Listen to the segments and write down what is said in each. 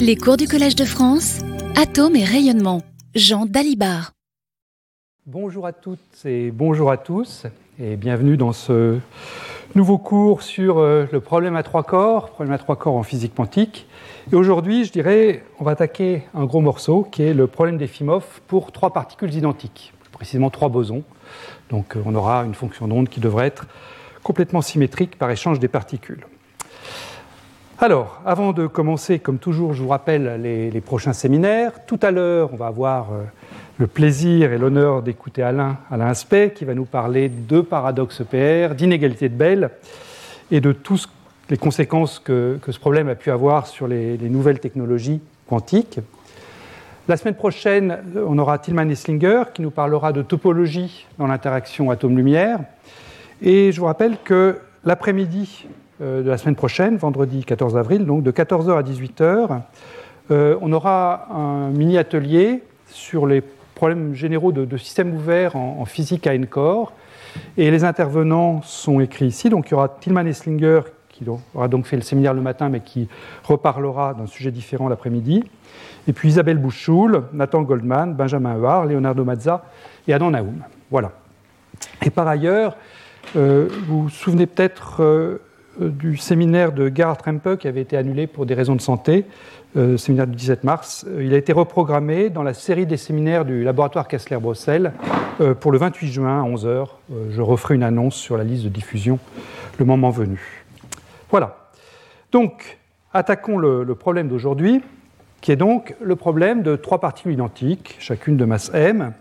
Les cours du Collège de France, Atomes et Rayonnement, Jean Dalibard. Bonjour à toutes et bonjour à tous, et bienvenue dans ce nouveau cours sur le problème à trois corps en physique quantique. Et aujourd'hui, je dirais, on va attaquer un gros morceau qui est le problème d'Efimov pour trois particules identiques, plus précisément trois bosons. Donc on aura une fonction d'onde qui devrait être complètement symétrique par échange des particules. Alors, avant de commencer, comme toujours, je vous rappelle les prochains séminaires. Tout à l'heure, on va avoir le plaisir et l'honneur d'écouter Alain Aspect, qui va nous parler de paradoxe EPR, d'inégalité de Bell et de toutes les conséquences que ce problème a pu avoir sur les nouvelles technologies quantiques. La semaine prochaine, on aura Tilman Esslinger qui nous parlera de topologie dans l'interaction atome-lumière. Et je vous rappelle que l'après-midi de la semaine prochaine, vendredi 14 avril, donc de 14h à 18h, on aura un mini-atelier sur les problèmes généraux de systèmes ouverts en physique à n-corps. Et les intervenants sont écrits ici. Donc il y aura Tilman Esslinger qui aura donc fait le séminaire le matin, mais qui reparlera d'un sujet différent l'après-midi. Et puis Isabelle Bouchoule, Nathan Goldman, Benjamin Huard, Leonardo Mazza et Adam Nahum. Voilà. Et par ailleurs, vous vous souvenez peut-être du séminaire de Gerhard Rempe qui avait été annulé pour des raisons de santé, séminaire du 17 mars. Il a été reprogrammé dans la série des séminaires du laboratoire Kessler-Brossel pour le 28 juin à 11h. Je referai une annonce sur la liste de diffusion le moment venu. Voilà. Donc, attaquons le problème d'aujourd'hui, qui est donc le problème de trois particules identiques, chacune de masse m.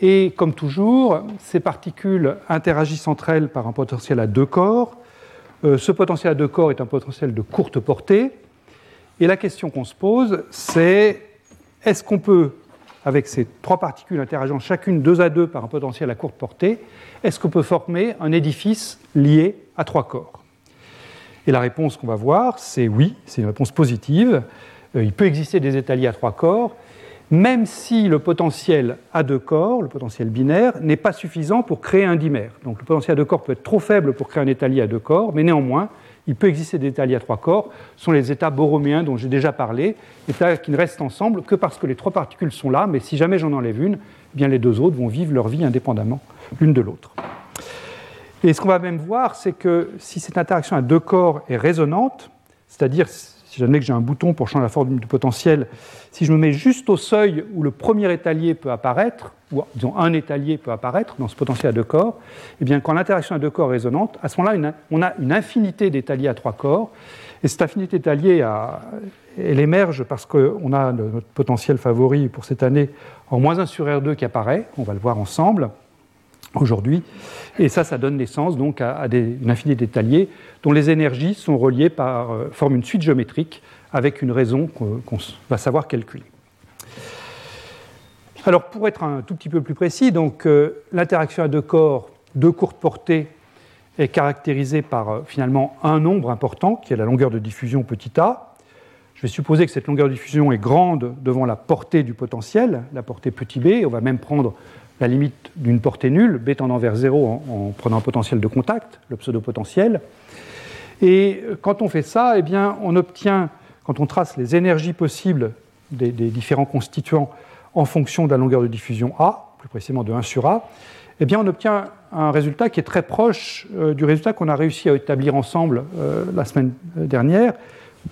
Et comme toujours, ces particules interagissent entre elles par un potentiel à deux corps. Ce potentiel à deux corps est un potentiel de courte portée. Et la question qu'on se pose, c'est est-ce qu'on peut, avec ces trois particules interagissant chacune deux à deux par un potentiel à courte portée, est-ce qu'on peut former un édifice lié à trois corps ? Et la réponse qu'on va voir, c'est oui, c'est une réponse positive. Il peut exister des états liés à trois corps, même si le potentiel à deux corps, le potentiel binaire, n'est pas suffisant pour créer un dimère. Donc le potentiel à deux corps peut être trop faible pour créer un état lié à deux corps, mais néanmoins, il peut exister des états liés à trois corps. Ce sont les états borroméens dont j'ai déjà parlé, états qui ne restent ensemble que parce que les trois particules sont là, mais si jamais j'en enlève une, eh bien les deux autres vont vivre leur vie indépendamment l'une de l'autre. Et ce qu'on va même voir, c'est que si cette interaction à deux corps est résonante, c'est-à-dire si j'admets que j'ai un bouton pour changer la forme du potentiel, si je me mets juste au seuil où le premier étalier peut apparaître, ou disons un étalier peut apparaître dans ce potentiel à deux corps, eh bien quand l'interaction à deux corps est résonante, à ce moment-là, on a une infinité d'étaliers à trois corps, et cette infinité d'étaliers, elle émerge parce qu'on a notre potentiel favori pour cette année en -1/R2 qui apparaît, on va le voir ensemble aujourd'hui, et ça donne naissance donc à une infinité d'étaliers dont les énergies sont reliées forment une suite géométrique avec une raison qu'on va savoir calculer. Alors pour être un tout petit peu plus précis, donc l'interaction à deux corps de courte portée est caractérisée par finalement un nombre important qui est la longueur de diffusion petit a. Je vais supposer que cette longueur de diffusion est grande devant la portée du potentiel, la portée petit b, et on va même prendre la limite d'une portée nulle, b tendant vers 0 en prenant un potentiel de contact, le pseudo-potentiel. Et quand on fait ça, eh bien, on obtient, quand on trace les énergies possibles des différents constituants en fonction de la longueur de diffusion A, plus précisément de 1/A, eh bien, on obtient un résultat qui est très proche du résultat qu'on a réussi à établir ensemble la semaine dernière.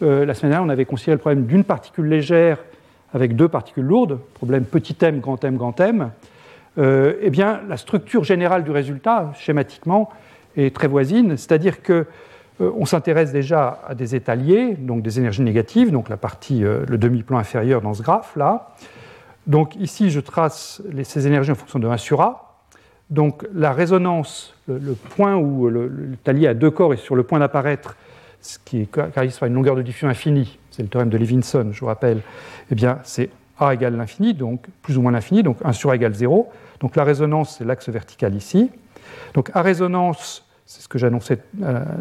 La semaine dernière, on avait considéré le problème d'une particule légère avec deux particules lourdes, problème petit m, grand m, grand m. Eh bien, la structure générale du résultat, schématiquement, est très voisine, c'est-à-dire qu'on s'intéresse déjà à des états liés, donc des énergies négatives, donc la partie, le demi-plan inférieur dans ce graphe-là. Donc ici, je trace ces énergies en fonction de 1/A. Donc la résonance, le point où l'état lié à deux corps est sur le point d'apparaître, ce qui est caractérisé par une longueur de diffusion infinie, c'est le théorème de Levinson, je vous rappelle, eh bien, c'est A égale l'infini, donc plus ou moins l'infini, donc 1/A égale 0. Donc la résonance, c'est l'axe vertical ici. Donc à résonance, c'est ce que j'annonçais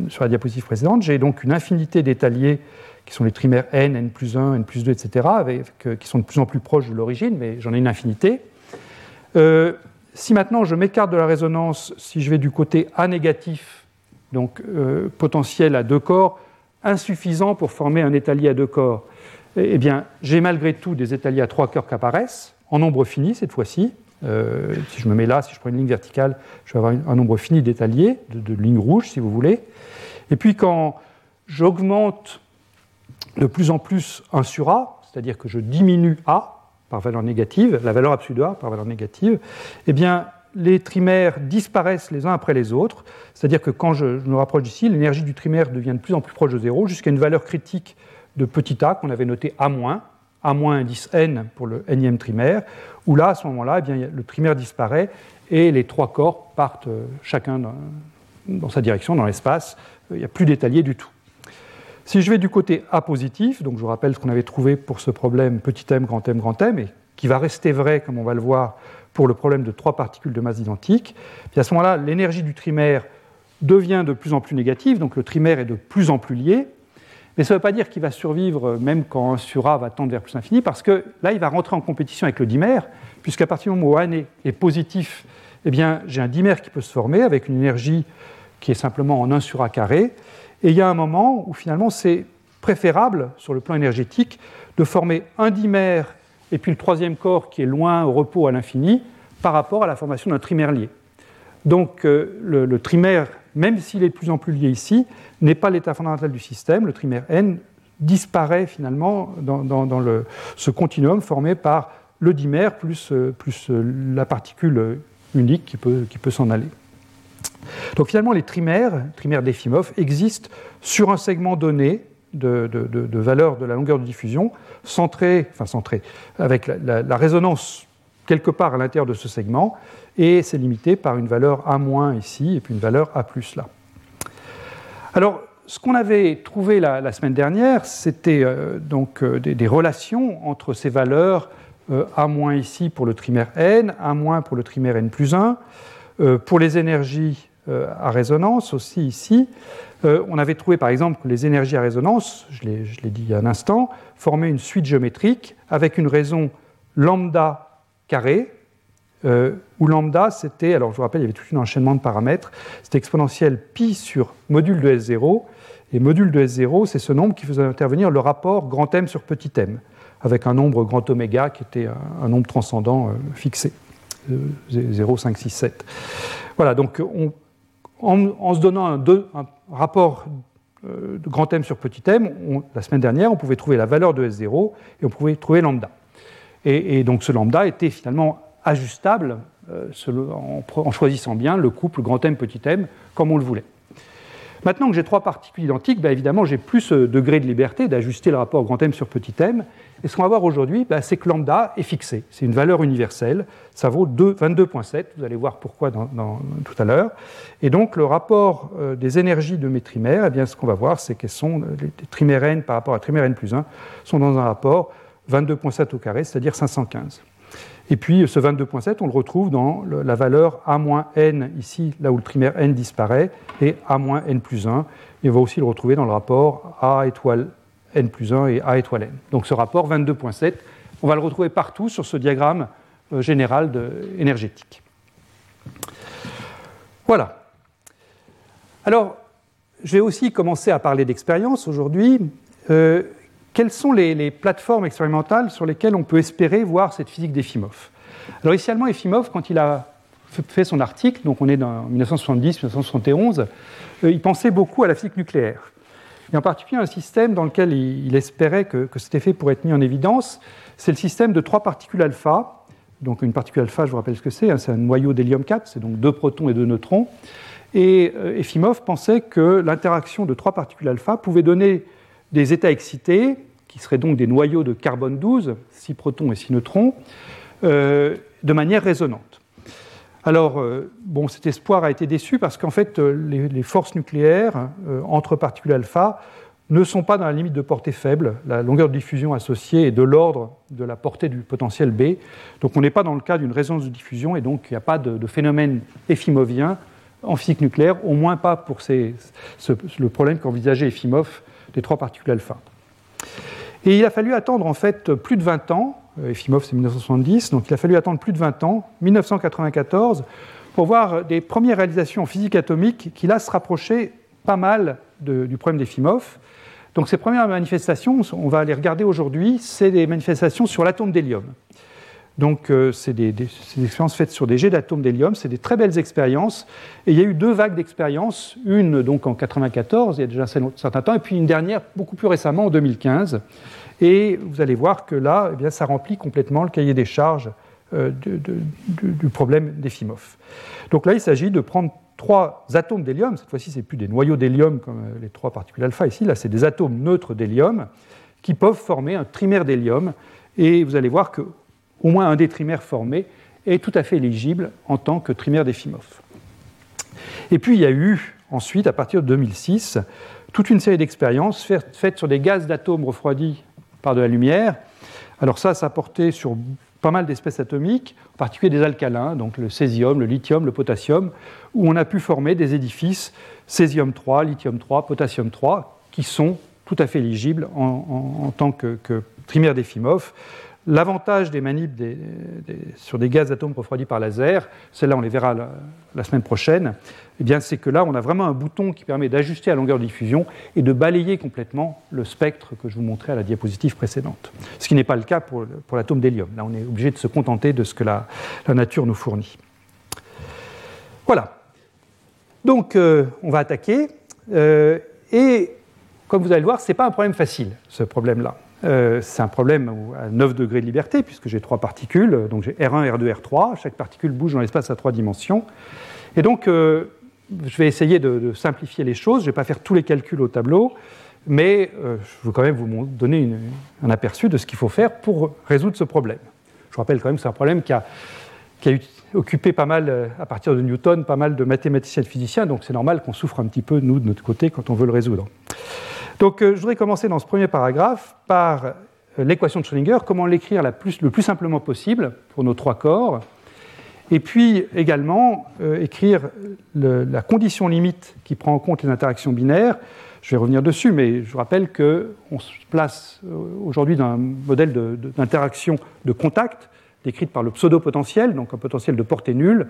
sur la diapositive précédente, j'ai donc une infinité d'états liés qui sont les trimères n, n+1, n+2, etc., qui sont de plus en plus proches de l'origine, mais j'en ai une infinité. Si maintenant je m'écarte de la résonance, si je vais du côté A négatif, donc potentiel à deux corps, insuffisant pour former un état lié à deux corps, eh bien, j'ai malgré tout des étaliers à trois cœurs qui apparaissent, en nombre fini cette fois-ci. Si je me mets là, si je prends une ligne verticale, je vais avoir un nombre fini d'étaliers, de lignes rouges, si vous voulez. Et puis, quand j'augmente de plus en plus 1 sur A, c'est-à-dire que je diminue A par valeur négative, la valeur absolue de A par valeur négative, eh bien, les trimères disparaissent les uns après les autres, c'est-à-dire que quand je me rapproche d'ici, l'énergie du trimère devient de plus en plus proche de 0 jusqu'à une valeur critique de petit a qu'on avait noté A-, indice n pour le nème trimère, où là, à ce moment-là, eh bien, le trimère disparaît et les trois corps partent chacun dans sa direction, dans l'espace, il n'y a plus d'étalier du tout. Si je vais du côté A positif, donc je vous rappelle ce qu'on avait trouvé pour ce problème petit m, grand m, grand m, et qui va rester vrai, comme on va le voir, pour le problème de trois particules de masse identiques, puis à ce moment-là, l'énergie du trimère devient de plus en plus négative, donc le trimère est de plus en plus lié, mais ça ne veut pas dire qu'il va survivre même quand 1 sur A va tendre vers plus infini, parce que là, il va rentrer en compétition avec le dimère, puisqu'à partir du moment où A est positif, eh bien, j'ai un dimère qui peut se former avec une énergie qui est simplement en 1 sur A carré, et il y a un moment où finalement c'est préférable, sur le plan énergétique, de former un dimère et puis le troisième corps qui est loin au repos à l'infini par rapport à la formation d'un trimère lié. Donc le trimère, même s'il est de plus en plus lié ici, n'est pas l'état fondamental du système, le trimère N disparaît finalement dans ce continuum formé par le dimère plus la particule unique qui peut s'en aller. Donc finalement, les trimères d'Efimov, existent sur un segment donné de valeur de la longueur de diffusion, centré, avec la résonance quelque part à l'intérieur de ce segment, et c'est limité par une valeur A- ici, et puis une valeur A+ là. Alors, ce qu'on avait trouvé la semaine dernière, c'était des relations entre ces valeurs A- ici pour le trimère N, A- pour le trimère N+1, pour les énergies à résonance aussi ici, on avait trouvé par exemple que les énergies à résonance, je l'ai dit il y a un instant, formaient une suite géométrique avec une raison lambda carré, où lambda c'était, alors je vous rappelle il y avait tout un enchaînement de paramètres, c'était exponentielle pi sur module de S0, et module de S0 c'est ce nombre qui faisait intervenir le rapport grand M sur petit m, avec un nombre grand oméga qui était un nombre transcendant fixé. 0, 5, 6, 7. Voilà, donc en se donnant un rapport de grand M sur petit m, la semaine dernière, on pouvait trouver la valeur de S0 et on pouvait trouver lambda. Et donc ce lambda était finalement ajustable en choisissant bien le couple grand M petit m comme on le voulait. Maintenant que j'ai trois particules identiques, ben évidemment j'ai plus de degré de liberté d'ajuster le rapport grand M sur petit m. Et ce qu'on va voir aujourd'hui, ben c'est que lambda est fixé. C'est une valeur universelle. Ça vaut 22,7. Vous allez voir pourquoi tout à l'heure. Et donc le rapport des énergies de mes trimères, eh bien, ce qu'on va voir, c'est qu'elles sont, les trimères n par rapport à trimères n+1, sont dans un rapport 22,7 au carré, c'est-à-dire 515. Et puis ce 22,7, on le retrouve dans la valeur A-N, ici, là où le trimère N disparaît, et A-N+1. Et on va aussi le retrouver dans le rapport A étoile N+1 et A étoile N. Donc ce rapport 22,7, on va le retrouver partout sur ce diagramme général énergétique. Voilà. Alors, je vais aussi commencer à parler d'expérience aujourd'hui. Quelles sont les plateformes expérimentales sur lesquelles on peut espérer voir cette physique d'Efimov ? Alors initialement, Efimov, quand il a fait son article, donc on est en 1970-1971, il pensait beaucoup à la physique nucléaire, et en particulier un système dans lequel il espérait que cet effet pourrait être mis en évidence, c'est le système de trois particules alpha. Donc une particule alpha, je vous rappelle ce que c'est un noyau d'hélium-4, c'est donc 2 protons et 2 neutrons, et Efimov pensait que l'interaction de trois particules alpha pouvait donner des états excités, qui seraient donc des noyaux de carbone-12, 6 protons et 6 neutrons, de manière résonante. Alors, cet espoir a été déçu parce qu'en fait, les forces nucléaires entre particules alpha ne sont pas dans la limite de portée faible. La longueur de diffusion associée est de l'ordre de la portée du potentiel B. Donc, on n'est pas dans le cas d'une résonance de diffusion et donc il n'y a pas de phénomène effimovien en physique nucléaire, au moins pas pour le problème qu'envisageait Efimov des trois particules alpha. Et il a fallu attendre en fait plus de 20 ans, Efimov c'est 1970, donc il a fallu attendre plus de 20 ans, 1994, pour voir des premières réalisations en physique atomique qui là se rapprochaient pas mal du problème d'Efimov. Donc ces premières manifestations, on va les regarder aujourd'hui, c'est des manifestations sur l'atome d'hélium. Donc c'est des expériences faites sur des jets d'atomes d'hélium, c'est des très belles expériences, et il y a eu deux vagues d'expériences, une donc en 1994, il y a déjà un certain temps, et puis une dernière beaucoup plus récemment en 2015, et vous allez voir que là, eh bien, ça remplit complètement le cahier des charges du problème d'Efimov. Donc là, il s'agit de prendre trois atomes d'hélium, cette fois-ci, ce n'est plus des noyaux d'hélium comme les trois particules alpha ici, là, c'est des atomes neutres d'hélium qui peuvent former un trimère d'hélium, et vous allez voir que au moins un des trimères formés est tout à fait éligible en tant que trimère d'Efimov. Et puis il y a eu ensuite, à partir de 2006, toute une série d'expériences faites sur des gaz d'atomes refroidis par de la lumière. Alors ça portait sur pas mal d'espèces atomiques, en particulier des alcalins, donc le césium, le lithium, le potassium, où on a pu former des édifices césium-3, lithium-3, potassium-3, qui sont tout à fait éligibles en tant que trimère d'Efimov. L'avantage des manips sur des gaz d'atomes refroidis par laser, celle-là on les verra la semaine prochaine, eh bien, c'est que là on a vraiment un bouton qui permet d'ajuster la longueur de diffusion et de balayer complètement le spectre que je vous montrais à la diapositive précédente. Ce qui n'est pas le cas pour l'atome d'hélium. Là on est obligé de se contenter de ce que la nature nous fournit. Voilà. Donc on va attaquer. Et comme vous allez le voir, ce n'est pas un problème facile, ce problème-là. C'est un problème à 9 degrés de liberté, puisque j'ai trois particules, donc j'ai R1, R2, R3, chaque particule bouge dans l'espace à 3 dimensions. Et donc, je vais essayer de simplifier les choses, je ne vais pas faire tous les calculs au tableau, mais je veux quand même vous donner un aperçu de ce qu'il faut faire pour résoudre ce problème. Je vous rappelle quand même que c'est un problème qui a occupé pas mal, à partir de Newton, pas mal de mathématiciens et de physiciens, donc c'est normal qu'on souffre un petit peu, nous, de notre côté, quand on veut le résoudre. Donc, je voudrais commencer dans ce premier paragraphe par l'équation de Schrödinger, comment l'écrire le plus simplement possible pour nos trois corps, et puis également écrire la condition limite qui prend en compte les interactions binaires. Je vais revenir dessus, mais je vous rappelle qu'on se place aujourd'hui dans un modèle d'interaction de contact décrite par le pseudo-potentiel, donc un potentiel de portée nulle,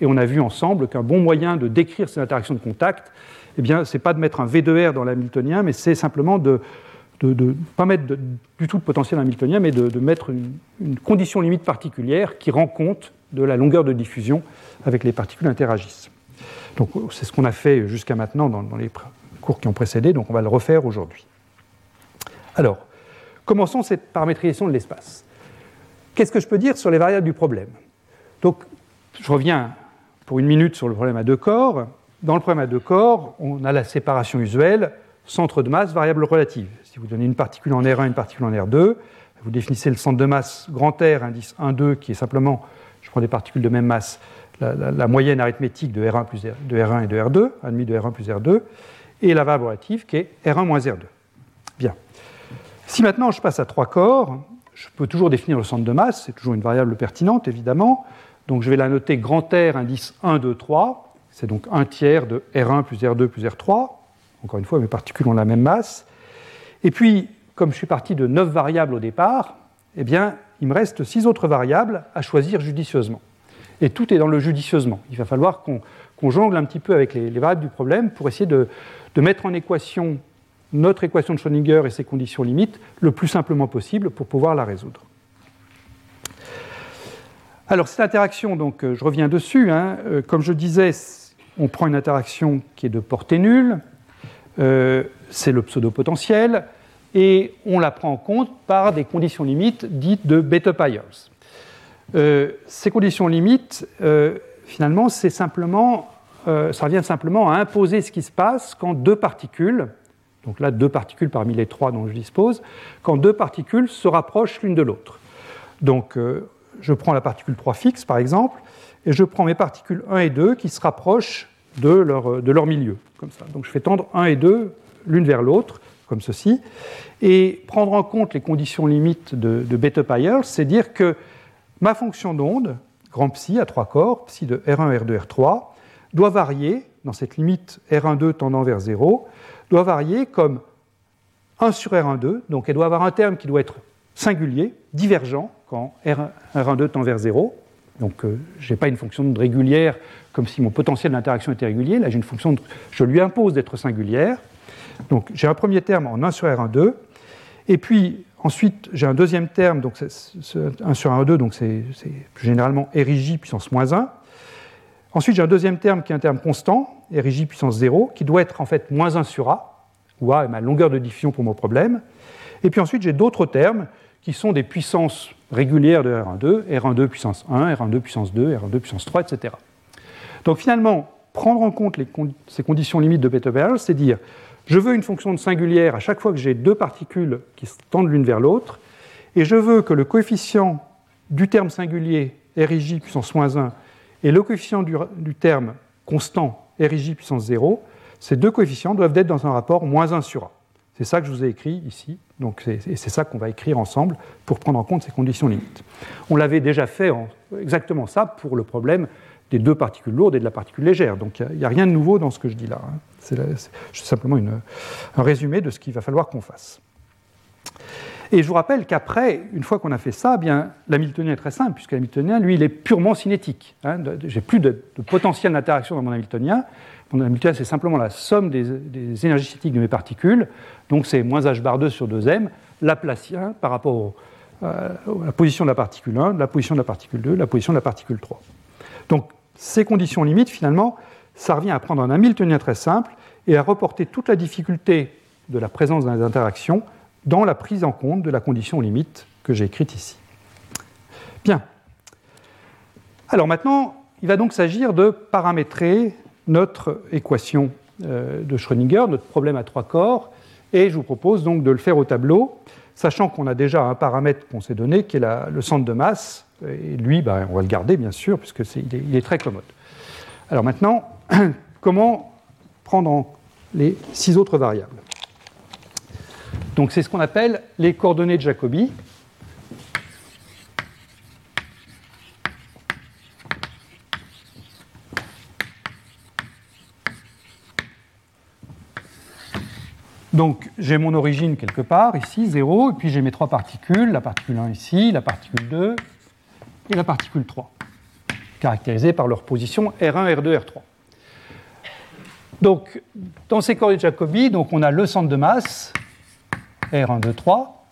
et on a vu ensemble qu'un bon moyen de décrire ces interactions de contact, eh bien, ce n'est pas de mettre un V2R dans l'hamiltonien, mais c'est simplement de pas mettre du tout de potentiel dans l'hamiltonien, mais de mettre une condition limite particulière qui rend compte de la longueur de diffusion avec les particules interagissent. Donc, c'est ce qu'on a fait jusqu'à maintenant dans les cours qui ont précédé, donc on va le refaire aujourd'hui. Alors, commençons par maîtrisation de l'espace. Qu'est-ce que je peux dire sur les variables du problème ? Donc, je reviens pour une minute sur le problème à deux corps. Dans le problème à deux corps, on a la séparation usuelle, centre de masse, variable relative. Si vous donnez une particule en R1, une particule en R2, vous définissez le centre de masse grand R, indice 1, 2, qui est simplement, je prends des particules de même masse, la moyenne arithmétique de R1 plus de R1 et de R2, 1,5 de R1 plus R2, et la variable relative qui est R1 moins R2. Bien. Si maintenant je passe à trois corps, je peux toujours définir le centre de masse, c'est toujours une variable pertinente, évidemment. Donc je vais la noter grand R, indice 1, 2, 3. C'est donc 1/3 de R1 plus R2 plus R3. Encore une fois, mes particules ont la même masse. Et puis, comme je suis parti de 9 variables au départ, eh bien, il me reste 6 autres variables à choisir judicieusement. Et tout est dans le judicieusement. Il va falloir qu'on jongle un petit peu avec les variables du problème pour essayer de mettre en équation notre équation de Schrödinger et ses conditions limites le plus simplement possible pour pouvoir la résoudre. Alors cette interaction, donc, je reviens dessus, hein, comme je disais, on prend une interaction qui est de portée nulle, c'est le pseudo-potentiel, et on la prend en compte par des conditions limites dites de Bethe-Peierls. Ces conditions limites, finalement, ça revient simplement à imposer ce qui se passe quand deux particules, donc là, deux particules parmi les trois dont je dispose, quand deux particules se rapprochent l'une de l'autre. Donc, je prends la particule 3 fixe, par exemple, et je prends mes particules 1 et 2 qui se rapprochent de leur milieu, comme ça. Donc, je fais tendre 1 et 2 l'une vers l'autre, comme ceci, et prendre en compte les conditions limites de Bethe-Peierls, c'est dire que ma fonction d'onde, grand psi à 3 corps, psi de R1, R2, R3, doit varier, dans cette limite R1,2 tendant vers 0, doit varier comme 1 sur R1,2, donc elle doit avoir un terme qui doit être singulier, divergent, quand R1,2 tend vers 0. Donc je n'ai pas une fonction d'onde régulière comme si mon potentiel d'interaction était régulier, là j'ai une fonction, je lui impose d'être singulière, Donc j'ai un premier terme en 1 sur R1,2, et puis ensuite j'ai un deuxième terme, donc c'est 1 sur R1,2, donc c'est plus généralement Rij puissance moins 1. Ensuite j'ai un deuxième terme qui est un terme constant, Rij puissance 0, qui doit être en fait moins 1 sur A, où A est ma longueur de diffusion pour mon problème. Et puis ensuite j'ai d'autres termes qui sont des puissances régulières de R1,2, R1,2 puissance 1, R1,2 puissance 2, R1,2 puissance 3, etc. Donc finalement, prendre en compte ces conditions limites de Bethe-Peierls, c'est dire, je veux une fonction de singulière à chaque fois que j'ai deux particules qui se tendent l'une vers l'autre, et je veux que le coefficient du terme singulier Rij puissance moins 1 et le coefficient du terme constant Rij puissance 0, ces deux coefficients doivent être dans un rapport moins 1 sur A. C'est ça que je vous ai écrit ici, donc c'est ça qu'on va écrire ensemble pour prendre en compte ces conditions limites. On l'avait déjà fait exactement ça pour le problème des deux particules lourdes et de la particule légère. Donc il n'y a rien de nouveau dans ce que je dis là. C'est simplement un résumé de ce qu'il va falloir qu'on fasse. Et je vous rappelle qu'après, une fois qu'on a fait ça, bien, l'hamiltonien est très simple, puisque l'hamiltonien, lui, il est purement cinétique. J'ai plus de potentiel d'interaction dans mon hamiltonien. Mon hamiltonien, c'est simplement la somme des énergies cinétiques de mes particules. Donc c'est moins h bar 2 sur 2m, laplacien par rapport à la position de la particule 1, de la position de la particule 2, de la position de la particule 3. Donc, ces conditions limites, finalement, ça revient à prendre un hamiltonien très simple et à reporter toute la difficulté de la présence dans les interactions dans la prise en compte de la condition limite que j'ai écrite ici. Bien. Alors maintenant, il va donc s'agir de paramétrer notre équation de Schrödinger, notre problème à trois corps, et je vous propose donc de le faire au tableau, sachant qu'on a déjà un paramètre qu'on s'est donné, qui est le centre de masse. Et lui, on va le garder, bien sûr, puisque il est très commode. Alors maintenant, comment prendre les six autres variables? Donc c'est ce qu'on appelle les coordonnées de Jacobi. Donc j'ai mon origine quelque part, ici, 0, et puis j'ai mes trois particules, la particule 1 ici, la particule 2... et la particule 3, caractérisée par leur position R1, R2, R3. Donc, dans ces coordonnées de Jacobi, donc on a le centre de masse, R1, 2, 3.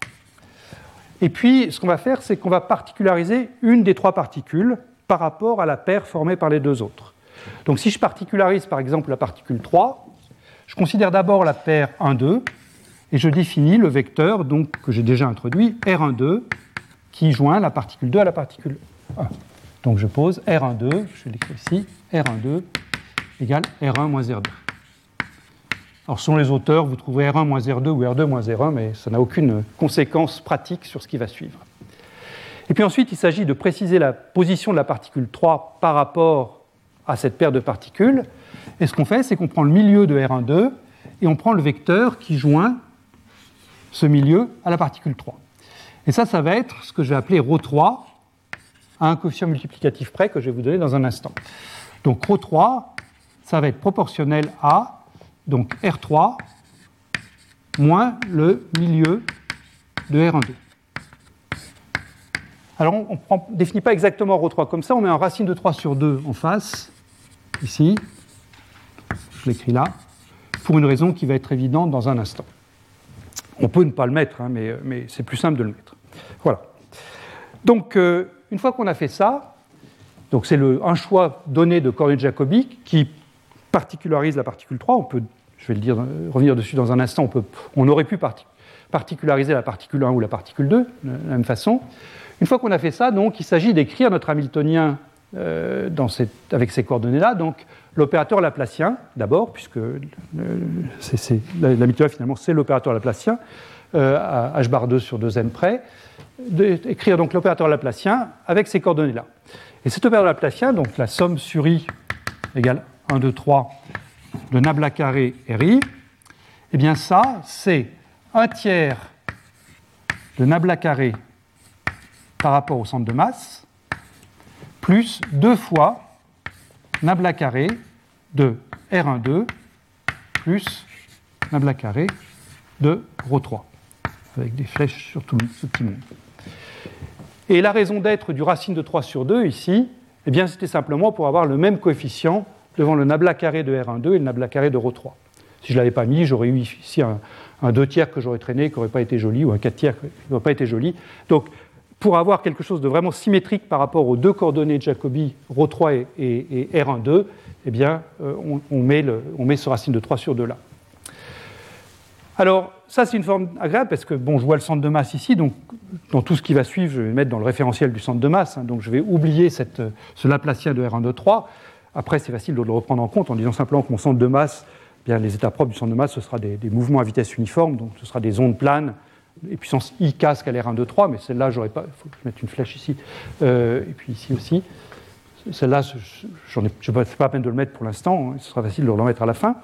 Et puis, ce qu'on va faire, c'est qu'on va particulariser une des trois particules par rapport à la paire formée par les deux autres. Donc, si je particularise, par exemple, la particule 3, je considère d'abord la paire 1, 2, et je définis le vecteur donc, que j'ai déjà introduit, R1, 2, qui joint la particule 2 à la particule 1. Donc je pose R1,2, je l'écris ici, R1,2 égale R1 moins R2. Alors selon les auteurs, vous trouverez R1 moins R2 ou R2 moins R1, mais ça n'a aucune conséquence pratique sur ce qui va suivre. Et puis ensuite, il s'agit de préciser la position de la particule 3 par rapport à cette paire de particules. Et ce qu'on fait, c'est qu'on prend le milieu de R1,2 et on prend le vecteur qui joint ce milieu à la particule 3. Et ça va être ce que je vais appeler ρ3 à un coefficient multiplicatif près que je vais vous donner dans un instant. Donc ρ3, ça va être proportionnel à donc R3 moins le milieu de R1,2. Alors on ne définit pas exactement ρ3 comme ça, on met un racine de 3 sur 2 en face, ici, je l'écris là, pour une raison qui va être évidente dans un instant. On peut ne pas le mettre, hein, mais c'est plus simple de le mettre. Voilà. Donc, une fois qu'on a fait ça, donc c'est un choix donné de coordonnées de Jacobi qui particularise la particule 3. On peut, je vais le dire, revenir dessus dans un instant, on aurait pu particulariser la particule 1 ou la particule 2, de la même façon. Une fois qu'on a fait ça, donc, il s'agit d'écrire notre hamiltonien avec ces coordonnées-là. Donc, l'opérateur laplacien, d'abord, puisque l'hamiltonien, finalement, c'est l'opérateur laplacien, à h bar 2 sur 2m près, d'écrire donc l'opérateur laplacien avec ces coordonnées-là. Et cet opérateur laplacien, donc la somme sur i égale 1, 2, 3 de nabla carré ri, eh bien ça, c'est 1/3 de nabla carré par rapport au centre de masse, plus 2 fois nabla carré de R1,2 plus nabla carré de ρ3, avec des flèches sur tout ce petit monde. Et la raison d'être du racine de 3 sur 2, ici, eh bien, c'était simplement pour avoir le même coefficient devant le nabla carré de R1,2 et le nabla carré de ρ3. Si je ne l'avais pas mis, j'aurais eu ici un 2/3 que j'aurais traîné, qui n'aurait pas été joli, ou un 4/3 qui n'aurait pas été joli. Donc, pour avoir quelque chose de vraiment symétrique par rapport aux deux coordonnées de Jacobi, ρ3 et R1,2, eh bien, on met ce racine de 3 sur 2 là. Alors, ça, c'est une forme agréable parce que, bon, je vois le centre de masse ici, donc dans tout ce qui va suivre, je vais mettre dans le référentiel du centre de masse, hein, donc je vais oublier ce Laplacien de R1, 2, 3. Après, c'est facile de le reprendre en compte en disant simplement que mon centre de masse, eh bien, les états propres du centre de masse, ce sera des mouvements à vitesse uniforme, donc ce sera des ondes planes, et puissance I casque à l'R1, 2, 3, mais celle-là, j'aurais pas. Il faut que je mette une flèche ici, et puis ici aussi. Celle-là, je ne fais pas la peine de le mettre pour l'instant, hein, ce sera facile de le remettre à la fin.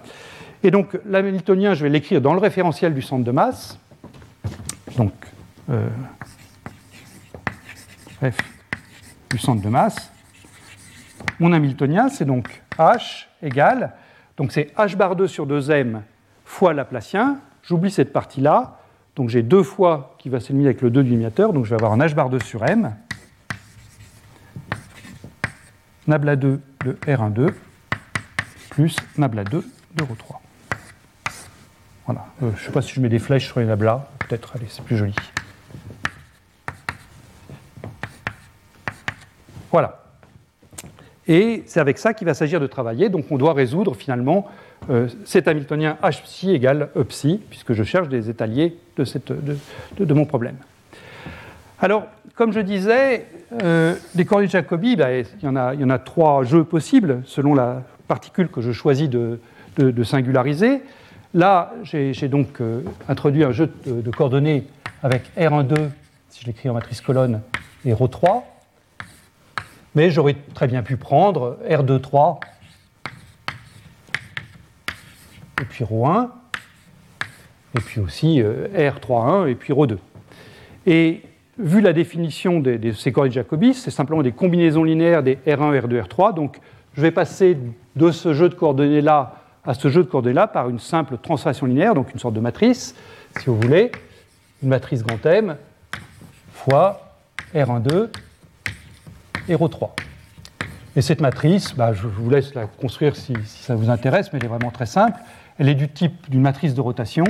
Et donc, l'hamiltonien, je vais l'écrire dans le référentiel du centre de masse. Donc, F du centre de masse. Mon hamiltonien, c'est donc H égale, donc c'est H bar 2 sur 2M fois Laplacien. J'oublie cette partie-là, donc j'ai 2 fois qui va s'éliminer avec le 2 du numérateur, donc je vais avoir un H bar 2 sur M, nabla 2 de R1,2 plus nabla 2 de ρ3. Voilà. Je ne sais pas si je mets des flèches sur les nablas. Peut-être, allez, c'est plus joli. Voilà. Et c'est avec ça qu'il va s'agir de travailler. Donc on doit résoudre finalement cet hamiltonien H psi égale E psi, puisque je cherche des états liés de mon problème. Alors, comme je disais, les coordonnées de Jacobi, ben, il y en a 3 jeux possibles, selon la particule que je choisis de singulariser. Là, j'ai donc introduit un jeu de coordonnées avec R1,2, si je l'écris en matrice colonne, et ρ3. Mais j'aurais très bien pu prendre R2,3 et puis ρ1, et puis aussi R3,1 et puis ρ2. Et vu la définition de ces coordonnées de Jacobi, c'est simplement des combinaisons linéaires des R1, R2, R3. Donc je vais passer de ce jeu de coordonnées-là à ce jeu de coordonnées-là par une simple transformation linéaire, donc une sorte de matrice, si vous voulez, une matrice grand M fois R1,2 et ρ3. Et cette matrice, bah, je vous laisse la construire si ça vous intéresse, mais elle est vraiment très simple. Elle est du type d'une matrice de rotation,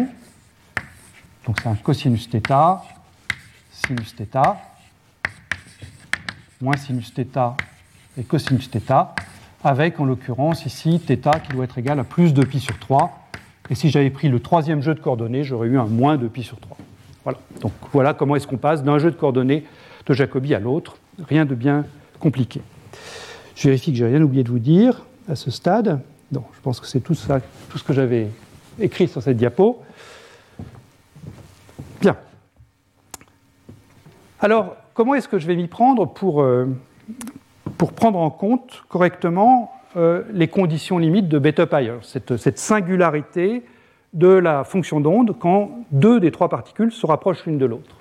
donc c'est un cosinus θ, sinus θ, moins sinus θ et cosinus θ, avec en l'occurrence ici θ qui doit être égal à plus 2π sur 3. Et si j'avais pris le 3e jeu de coordonnées, j'aurais eu un moins 2π sur 3. Voilà. Donc voilà comment est-ce qu'on passe d'un jeu de coordonnées de Jacobi à l'autre. Rien de bien compliqué. Je vérifie que j'ai rien oublié de vous dire à ce stade. Non, je pense que c'est tout ça, tout ce que j'avais écrit sur cette diapo. Bien. Alors, comment est-ce que je vais m'y prendre pour prendre en compte correctement les conditions limites de Bethe-Peierls, cette singularité de la fonction d'onde quand 2 des 3 particules se rapprochent l'une de l'autre.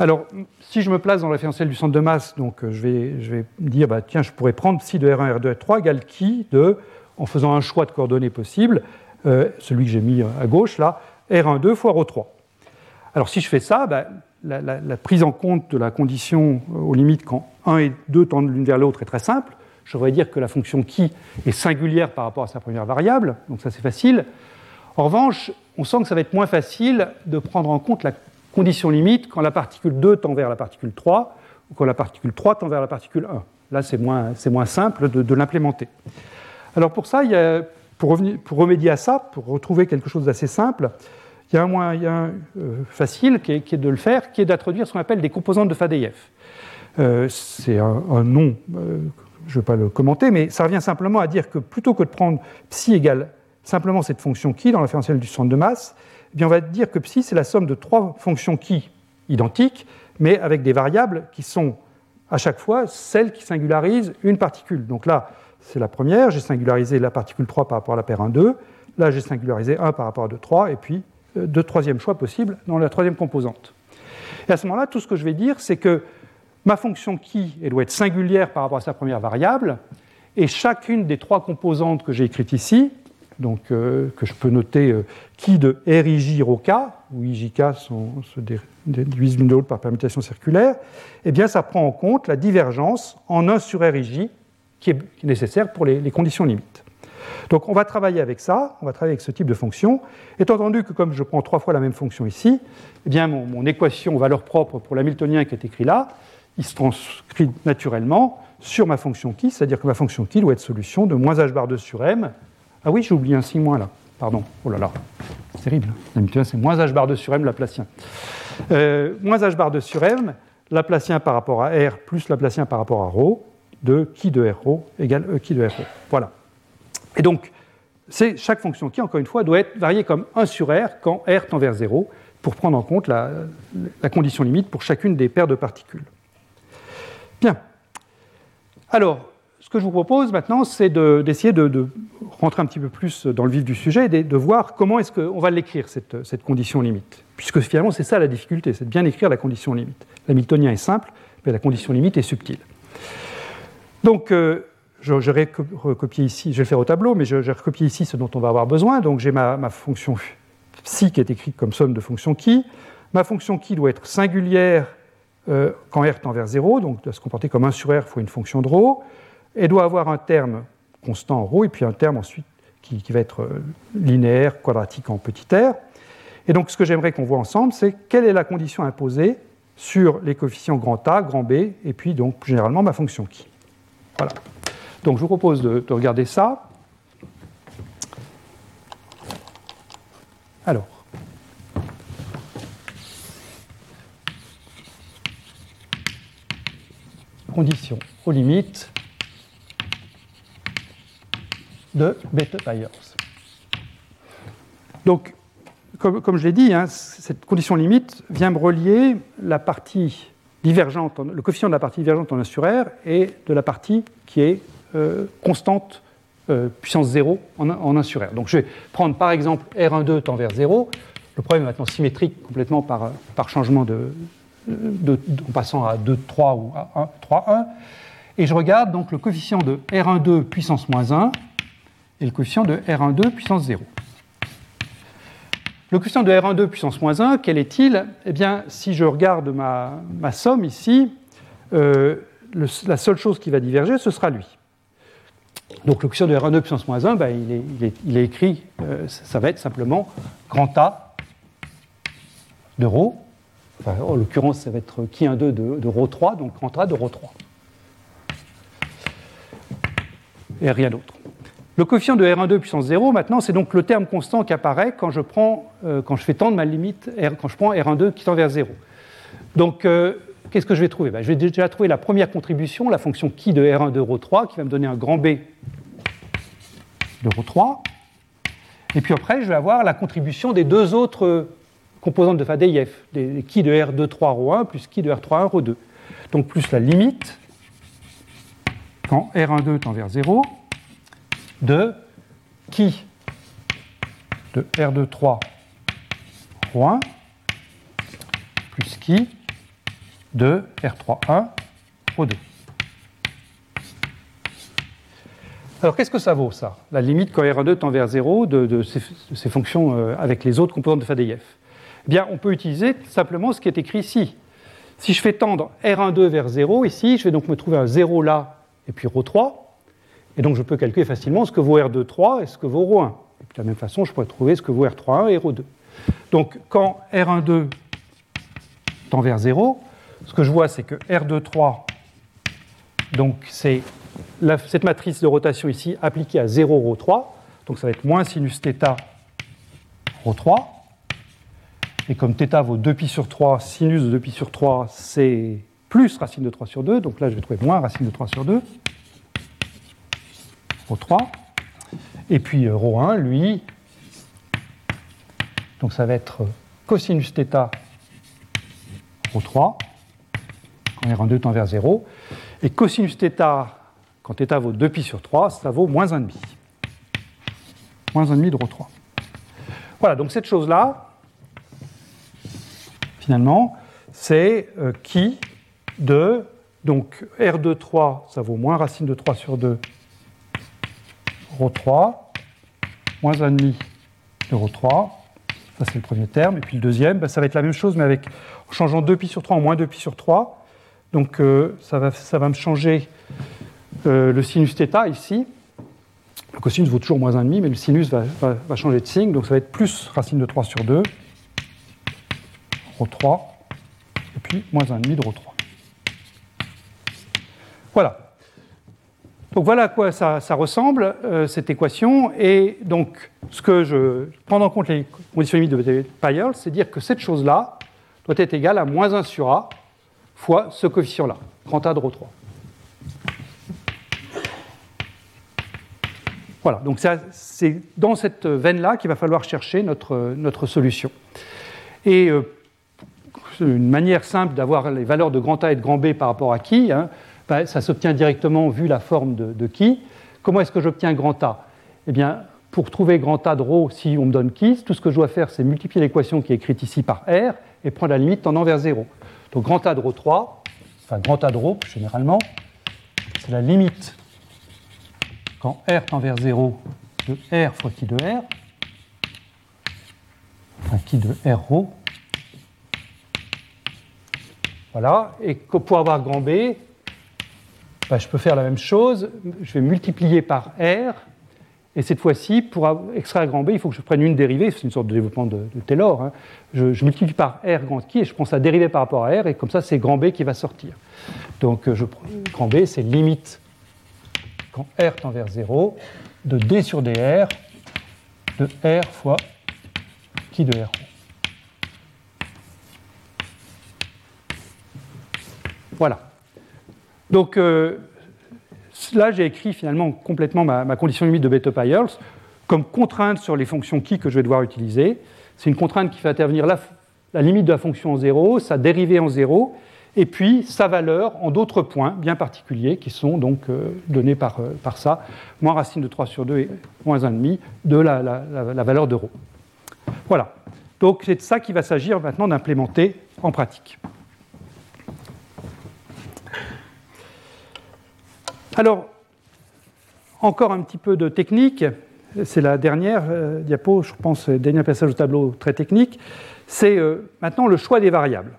Alors, si je me place dans le référentiel du centre de masse, donc je vais me dire, bah, tiens, je pourrais prendre psi de R1, R2, R3 égale qui de, en faisant un choix de coordonnées possible, celui que j'ai mis à gauche, là, R1,2 fois ρ3. Alors, si je fais ça, bah, la prise en compte de la condition aux limites quand 1 et 2 tendent l'une vers l'autre est très simple. Je devrais dire que la fonction qui est singulière par rapport à sa première variable, donc ça c'est facile. En revanche, on sent que ça va être moins facile de prendre en compte la condition limite quand la particule 2 tend vers la particule 3 ou quand la particule 3 tend vers la particule 1. Là, c'est moins simple de l'implémenter. Alors pour ça, pour remédier à ça, pour retrouver quelque chose d'assez simple, il y a un moyen facile qui est de le faire, qui est d'introduire ce qu'on appelle des composantes de Faddeev. C'est un nom, je ne vais pas le commenter, mais ça revient simplement à dire que plutôt que de prendre psi égale simplement cette fonction qui dans le référentiel du centre de masse, eh bien on va dire que psi, c'est la somme de 3 fonctions qui identiques, mais avec des variables qui sont à chaque fois celles qui singularisent une particule. Donc là, c'est la première, j'ai singularisé la particule 3 par rapport à la paire 1, 2, là j'ai singularisé 1 par rapport à 2, 3, et puis 2 troisième choix possible dans la 3e composante. Et à ce moment-là, tout ce que je vais dire, c'est que ma fonction qui, elle doit être singulière par rapport à sa première variable, et chacune des 3 composantes que j'ai écrites ici, donc que je peux noter qui de R, I, J, Rho, K, où I, J, K se déduisent l'une de l'autre par permutation circulaire, eh bien ça prend en compte la divergence en 1 sur R, I, J, qui est nécessaire pour les conditions limites. Donc on va travailler avec ça, on va travailler avec ce type de fonction. Étant entendu que comme je prends trois fois la même fonction ici, eh bien mon équation valeur propre pour l'hamiltonien qui est écrit là, il se transcrit naturellement sur ma fonction qui, c'est-à-dire que ma fonction qui doit être solution de moins h bar 2 sur m. Ah oui, j'ai oublié un signe moins là, pardon, oh là là, c'est terrible, l'hamiltonien c'est moins h bar 2 sur m laplacien. Moins h bar 2 sur m, laplacien par rapport à r plus laplacien par rapport à rho, de qui de r rho égale e qui de r rho, voilà. Et donc, chaque fonction qui, encore une fois, doit être variée comme 1 sur R quand R tend vers 0, pour prendre en compte la condition limite pour chacune des paires de particules. Bien. Alors, ce que je vous propose maintenant, c'est d'essayer de rentrer un petit peu plus dans le vif du sujet et de voir comment est-ce qu'on va l'écrire, cette condition limite. Puisque finalement, c'est ça la difficulté, c'est de bien écrire la condition limite. L'hamiltonien est simple, mais la condition limite est subtile. Donc, je recopie ici, je vais le faire au tableau, mais je recopie ici ce dont on va avoir besoin. Donc j'ai ma fonction psi qui est écrite comme somme de fonctions qui. Ma fonction qui doit être singulière quand r tend vers 0, donc doit se comporter comme 1 sur r fois une fonction de rho, et doit avoir un terme constant en rho, et puis un terme ensuite qui va être linéaire, quadratique en petit r. Et donc ce que j'aimerais qu'on voit ensemble, c'est quelle est la condition imposée sur les coefficients grand A, grand B, et puis donc plus généralement ma fonction qui. Voilà. Donc je vous propose de regarder ça. Alors, condition aux limites de Bethe-Peierls. Donc, comme je l'ai dit, cette condition limite vient me relier la partie divergente, le coefficient de la partie divergente en 1 sur R et de la partie qui est constante puissance 0 en 1 sur R. Donc je vais prendre par exemple R12 tend vers 0. Le problème est maintenant symétrique complètement par changement en passant à 2,3 ou à 3,1. Et je regarde donc le coefficient de R12 puissance moins 1 et le coefficient de R12 puissance 0. Le coefficient de R12 puissance moins 1, quel est-il? Eh bien, si je regarde ma somme ici, la seule chose qui va diverger, ce sera lui. Donc le coefficient de R12 puissance moins 1, il est écrit, ça va être simplement grand A de rho, enfin, en l'occurrence ça va être qui 1,2 de rho 3, donc grand A de rho 3. Et rien d'autre. Le coefficient de R12 puissance 0, maintenant, c'est donc le terme constant qui apparaît quand je fais tendre ma limite, quand je prends R12 qui tend vers 0. Donc, qu'est-ce que je vais trouver? Je vais déjà trouver la première contribution, la fonction qui de R1 de rho 3, qui va me donner un grand B de rho 3. Et puis après, je vais avoir la contribution des deux autres composantes de Faddeev, des qui de R2,3 rho 1 plus qui de R3,1 rho 2. Donc plus la limite, quand R12 tend vers 0, de qui de R2,3 rho 1 plus qui de R3,1 rho 2. Alors, qu'est-ce que ça vaut, ça? La limite quand R12 tend vers 0 de ces fonctions avec les autres composantes de Faddeev. Eh bien, on peut utiliser simplement ce qui est écrit ici. Si je fais tendre R12 vers 0, ici, je vais donc me trouver un 0 là, et puis rho 3. Et donc, je peux calculer facilement ce que vaut R2,3 et ce que vaut rho 1. Et puis, de la même façon, je pourrais trouver ce que vaut R3,1 et rho 2. Donc, quand R12 tend vers 0, ce que je vois, c'est que R2,3, donc c'est cette matrice de rotation ici appliquée à 0 rho 3, donc ça va être moins sinus θ rho 3, et comme θ vaut 2π sur 3, sinus de 2π sur 3, c'est plus racine de 3 sur 2, donc là je vais trouver moins racine de 3 sur 2, rho 3, et puis rho 1, lui, donc ça va être cosinus θ rho 3, quand R12 tend vers 0, et cosinus θ, quand θ vaut 2π sur 3, ça vaut moins 1,5. Moins 1,5 de rho 3. Voilà, donc cette chose-là, finalement, c'est qui de... Donc R2,3, ça vaut moins racine de 3 sur 2 rho 3, moins 1,5 de rho 3, ça c'est le premier terme, et puis le deuxième, ça va être la même chose, mais en changeant 2π sur 3 en moins 2π sur 3, donc ça va me changer le sinus θ ici, le cosinus vaut toujours moins 1,5, mais le sinus va changer de signe, donc ça va être plus racine de 3 sur 2, rho 3, et puis moins 1,5 de rho 3. Voilà. Donc voilà à quoi ça ressemble, cette équation. Et donc, ce que je prends en compte les conditions limites de Bethe-Peierls, c'est dire que cette chose-là doit être égale à moins 1 sur A fois ce coefficient-là, grand A de rho 3. Voilà, donc c'est dans cette veine-là qu'il va falloir chercher notre solution. Et une manière simple d'avoir les valeurs de grand A et de grand B par rapport à qui, hein, ben, ça s'obtient directement vu la forme de qui. Comment est-ce que j'obtiens grand A ? Eh bien, pour trouver grand A de rho, si on me donne qui, tout ce que je dois faire, c'est multiplier l'équation qui est écrite ici par R et prendre la limite tendant vers 0. Donc grand A de rho 3, enfin grand A de rho, généralement, c'est la limite quand R tend vers 0 de R fois qui de R, enfin qui de R rho. Voilà, et pour avoir grand B, ben, je peux faire la même chose, je vais multiplier par R, et cette fois-ci, pour extraire grand B, il faut que je prenne une dérivée, c'est une sorte de développement de Taylor, hein. Je multiplie par R grand qui, et je prends sa dérivée par rapport à R, et comme ça, c'est grand B qui va sortir. Donc, grand B, c'est limite, quand R tend vers 0, de D sur dr, de R fois qui de R. Voilà. Donc là, j'ai écrit finalement complètement ma condition limite de Bethe-Peierls comme contrainte sur les fonctions qui que je vais devoir utiliser. C'est une contrainte qui fait intervenir la limite de la fonction en 0, sa dérivée en 0, et puis sa valeur en d'autres points bien particuliers qui sont donc donnés par ça, moins racine de 3 sur 2 et moins 1,5 de la valeur de rho. Voilà. Donc c'est de ça qu'il va s'agir maintenant d'implémenter en pratique. Alors, encore un petit peu de technique, c'est la dernière diapo, je pense, le dernier passage au tableau très technique, c'est maintenant le choix des variables.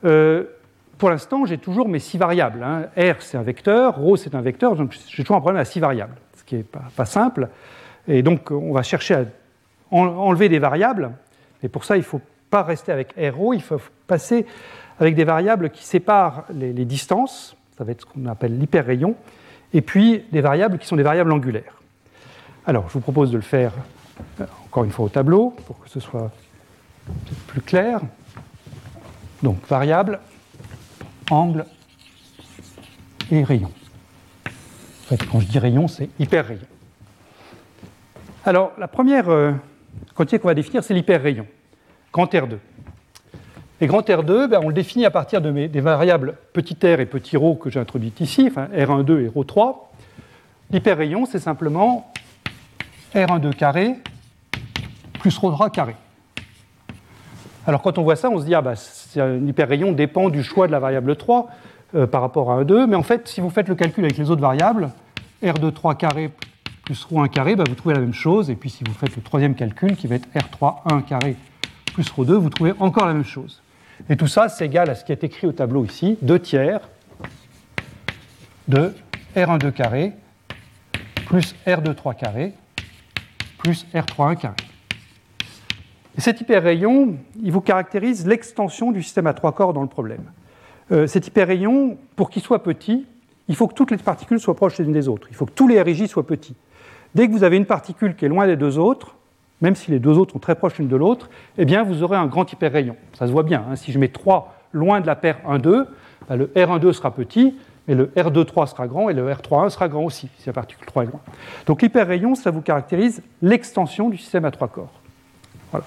Pour l'instant, j'ai toujours mes 6 variables, hein. R c'est un vecteur, rho c'est un vecteur, donc j'ai toujours un problème à 6 variables, ce qui n'est pas simple, et donc on va chercher à enlever des variables, et pour ça il ne faut pas rester avec rho, il faut passer avec des variables qui séparent les distances, ça va être ce qu'on appelle l'hyperrayon, et puis des variables qui sont des variables angulaires. Alors, je vous propose de le faire encore une fois au tableau, pour que ce soit plus clair. Donc, variable, angle et rayon. En fait, quand je dis rayon, c'est hyperrayon. Alors, la première quantité qu'on va définir, c'est l'hyperrayon, grand R2. Et grand R2, ben on le définit à partir des variables petit r et petit rho que j'ai introduites ici, enfin R1, 2 et rho 3. L'hyperrayon, c'est simplement R1, 2 carré plus rho 3 carré. Alors quand on voit ça, on se dit, ah ben, l'hyperrayon dépend du choix de la variable 3 par rapport à 1, 2, mais en fait, si vous faites le calcul avec les autres variables, R2, 3 carré plus rho 1 carré, ben, vous trouvez la même chose, et puis si vous faites le troisième calcul, qui va être R3, 1 carré plus rho 2, vous trouvez encore la même chose. Et tout ça, c'est égal à ce qui est écrit au tableau ici, 2/3 de R1,2 carré plus R2,3 carré plus R3,1 carré. Et cet hyperrayon, il vous caractérise l'extension du système à 3 corps dans le problème. Cet hyperrayon, pour qu'il soit petit, il faut que toutes les particules soient proches les unes des autres. Il faut que tous les RJ soient petits. Dès que vous avez une particule qui est loin des deux autres, même si les deux autres sont très proches l'une de l'autre, eh bien vous aurez un grand hyperrayon. Ça se voit bien, hein. Si je mets 3 loin de la paire 1, 2, ben le R1,2 sera petit, mais le R2, 3 sera grand et le R3,1 sera grand aussi, si la particule 3 est loin. Donc l'hyperrayon, ça vous caractérise l'extension du système à 3 corps. Voilà.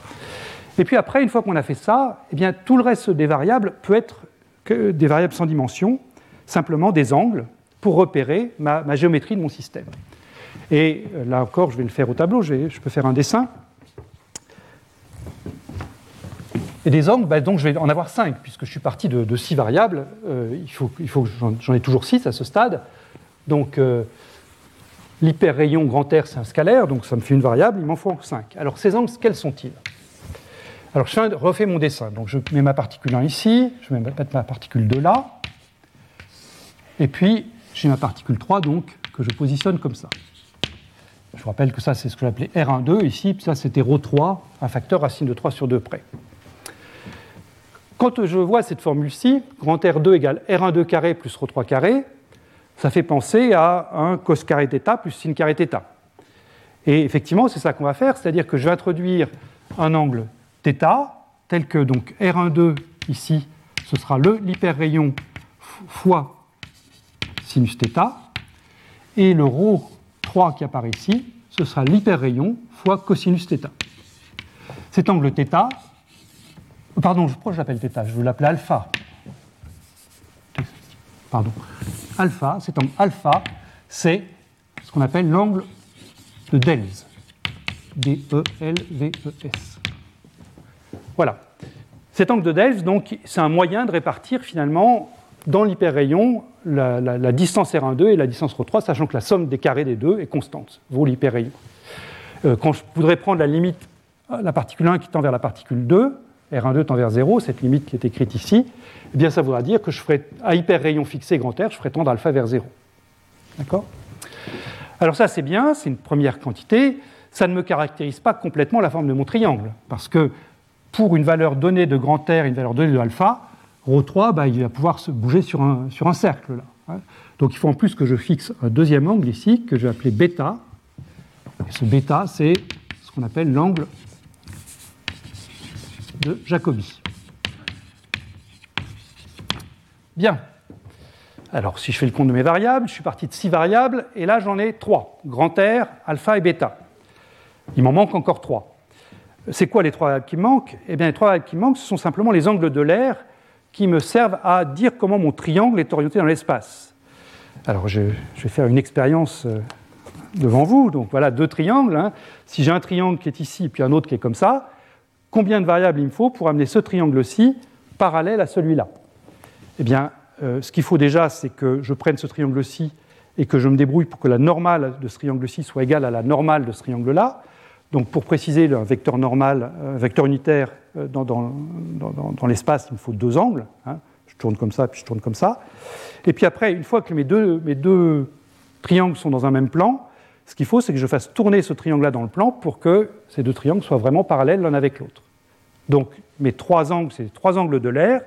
Et puis après, une fois qu'on a fait ça, eh bien tout le reste des variables peut être que des variables sans dimension, simplement des angles pour repérer ma géométrie de mon système. Et là encore, je vais le faire au tableau, je peux faire un dessin. Et des angles, ben donc je vais en avoir 5, puisque je suis parti de 6 variables. Il faut que j'en ai toujours 6 à ce stade. Donc l'hyperrayon grand R, c'est un scalaire, donc ça me fait une variable, il m'en faut 5. Alors ces angles, quels sont-ils ? Alors je refais mon dessin. Donc je mets ma particule 1 ici, je vais mettre ma particule 2 là, et puis j'ai ma particule 3 donc, que je positionne comme ça. Je vous rappelle que ça, c'est ce que j'appelais R1,2 ici, ça c'était ρ3, un facteur racine de 3 sur 2 près. Quand je vois cette formule-ci, grand R2 égale R1,2 carré plus ρ3 carré, ça fait penser à un cos carré θ plus sin carré θ. Et effectivement, c'est ça qu'on va faire, c'est-à-dire que je vais introduire un angle θ, tel que donc R1,2 ici, ce sera l'hyperrayon fois sinus θ, et le ρ3 qui apparaît ici, ce sera l'hyperrayon fois cosinus θ. Cet angle θ, pardon, pourquoi je l'appelle θ? Je vais l'appeler alpha. Pardon. Alpha, cet angle alpha, c'est ce qu'on appelle l'angle de Delves. D-E-L-V-E-S. Voilà. Cet angle de Delves, donc, c'est un moyen de répartir finalement dans l'hyperrayon la distance R1,2 et la distance ρ3, sachant que la somme des carrés des deux est constante, vaut l'hyperrayon. Quand je voudrais prendre la limite, la particule 1 qui tend vers la particule 2, R1,2 tend vers 0, cette limite qui est écrite ici, eh bien ça voudra dire que je ferai, à hyperrayon fixé grand R, je ferai tendre alpha vers 0. D'accord ? Alors ça c'est bien, c'est une première quantité, ça ne me caractérise pas complètement la forme de mon triangle, parce que pour une valeur donnée de grand R et une valeur donnée de alpha, ρ3, il va pouvoir se bouger sur un cercle. Là. Donc il faut en plus que je fixe un deuxième angle ici, que je vais appeler bêta. Et ce bêta, c'est ce qu'on appelle l'angle de Jacobi. Bien. Alors si je fais le compte de mes variables, je suis parti de 6 variables, et là j'en ai 3. Grand R, alpha et bêta. Il m'en manque encore 3. C'est quoi les 3 variables qui me manquent? Eh bien les 3 variables qui me manquent, ce sont simplement les angles de l'air qui me servent à dire comment mon triangle est orienté dans l'espace. Alors, je vais faire une expérience devant vous. Donc, voilà, 2 triangles. Hein. Si j'ai un triangle qui est ici et puis un autre qui est comme ça, combien de variables il me faut pour amener ce triangle-ci parallèle à celui-là? Eh bien, ce qu'il faut déjà, c'est que je prenne ce triangle-ci et que je me débrouille pour que la normale de ce triangle-ci soit égale à la normale de ce triangle-là. Donc, pour préciser un vecteur normal, un vecteur unitaire dans l'espace, il me faut 2 angles. Hein. Je tourne comme ça, puis je tourne comme ça. Et puis après, une fois que mes deux triangles sont dans un même plan, ce qu'il faut, c'est que je fasse tourner ce triangle-là dans le plan pour que ces deux triangles soient vraiment parallèles l'un avec l'autre. Donc, mes 3 angles, c'est les 3 angles de l'air,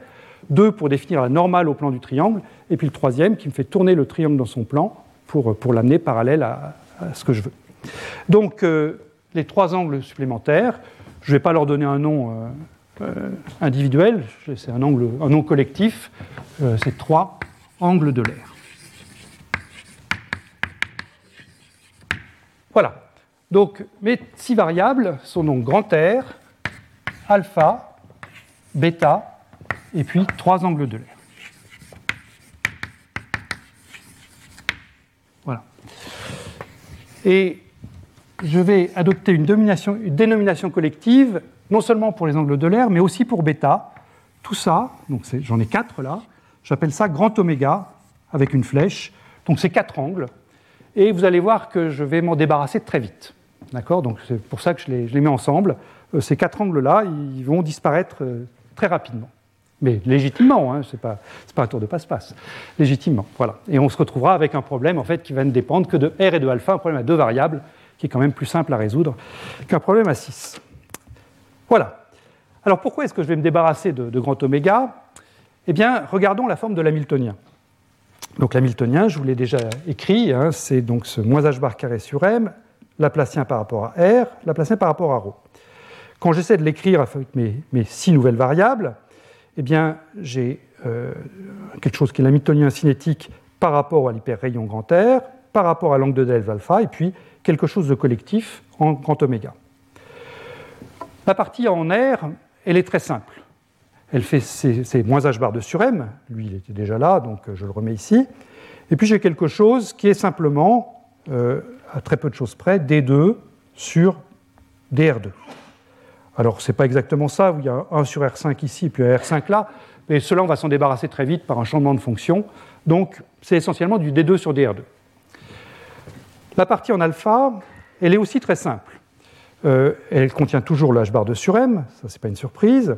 2 pour définir la normale au plan du triangle, et puis le troisième qui me fait tourner le triangle dans son plan pour l'amener parallèle à ce que je veux. Donc, les 3 angles supplémentaires, je ne vais pas leur donner un nom individuel, c'est un nom collectif, c'est 3 angles de l'air. Voilà, donc mes 6 variables sont donc grand R, alpha, bêta, et puis 3 angles de l'air. Voilà. Et je vais adopter une dénomination collective, non seulement pour les angles de l'air, mais aussi pour bêta. Tout ça, donc j'en ai 4 là, j'appelle ça grand oméga, avec une flèche. Donc c'est 4 angles, et vous allez voir que je vais m'en débarrasser très vite. D'accord ? Donc c'est pour ça que je les mets ensemble. Ces 4 angles-là, ils vont disparaître très rapidement. Mais légitimement, hein, c'est pas un tour de passe-passe. Légitimement, voilà. Et on se retrouvera avec un problème en fait, qui va ne dépendre que de R et de alpha, un problème à 2 variables, qui est quand même plus simple à résoudre qu'un problème à 6. Voilà. Alors pourquoi est-ce que je vais me débarrasser de grand oméga? Eh bien, regardons la forme de l'hamiltonien. Donc l'hamiltonien, je vous l'ai déjà écrit, hein, c'est donc ce moins h bar carré sur m, laplacien par rapport à r, laplacien par rapport à ρ. Quand j'essaie de l'écrire avec mes 6 nouvelles variables, eh bien, j'ai quelque chose qui est l'hamiltonien cinétique par rapport à l'hyperrayon grand R, par rapport à l'angle de Delves alpha, et puis quelque chose de collectif en grand oméga. La partie en R, elle est très simple. Elle fait c'est moins h bar de sur m, lui il était déjà là, donc je le remets ici. Et puis j'ai quelque chose qui est simplement, à très peu de choses près, d2 sur dr2. Alors c'est pas exactement ça, il y a 1 sur r5 ici, et puis un r5 là, mais cela on va s'en débarrasser très vite par un changement de fonction, donc c'est essentiellement du d2 sur dr2. La partie en alpha, elle est aussi très simple. Elle contient toujours le h bar de sur m, ça c'est pas une surprise.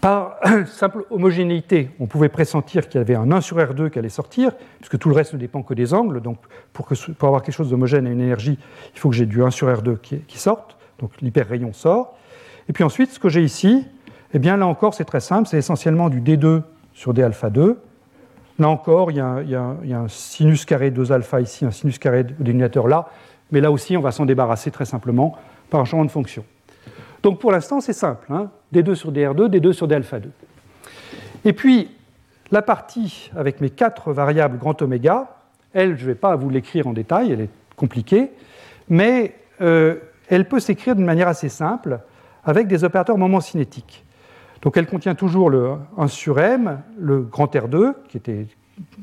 Par simple homogénéité, on pouvait pressentir qu'il y avait un 1 sur R2 qui allait sortir, puisque tout le reste ne dépend que des angles, donc pour avoir quelque chose d'homogène à une énergie, il faut que j'ai du 1 sur R2 qui sorte, donc l'hyperrayon sort. Et puis ensuite, ce que j'ai ici, eh bien là encore c'est très simple, c'est essentiellement du D2 sur D alpha 2. Là encore, il y a un sinus carré 2 alpha ici, un sinus carré au dénominateur là, mais là aussi on va s'en débarrasser très simplement par un changement de fonction. Donc pour l'instant, c'est simple, hein, D2 sur DR2, D2 sur D alpha 2. Et puis, la partie avec mes 4 variables grand oméga, elle, je ne vais pas vous l'écrire en détail, elle est compliquée, mais elle peut s'écrire d'une manière assez simple, avec des opérateurs moment cinétiques. Donc elle contient toujours le 1 sur M, le grand R2, qui était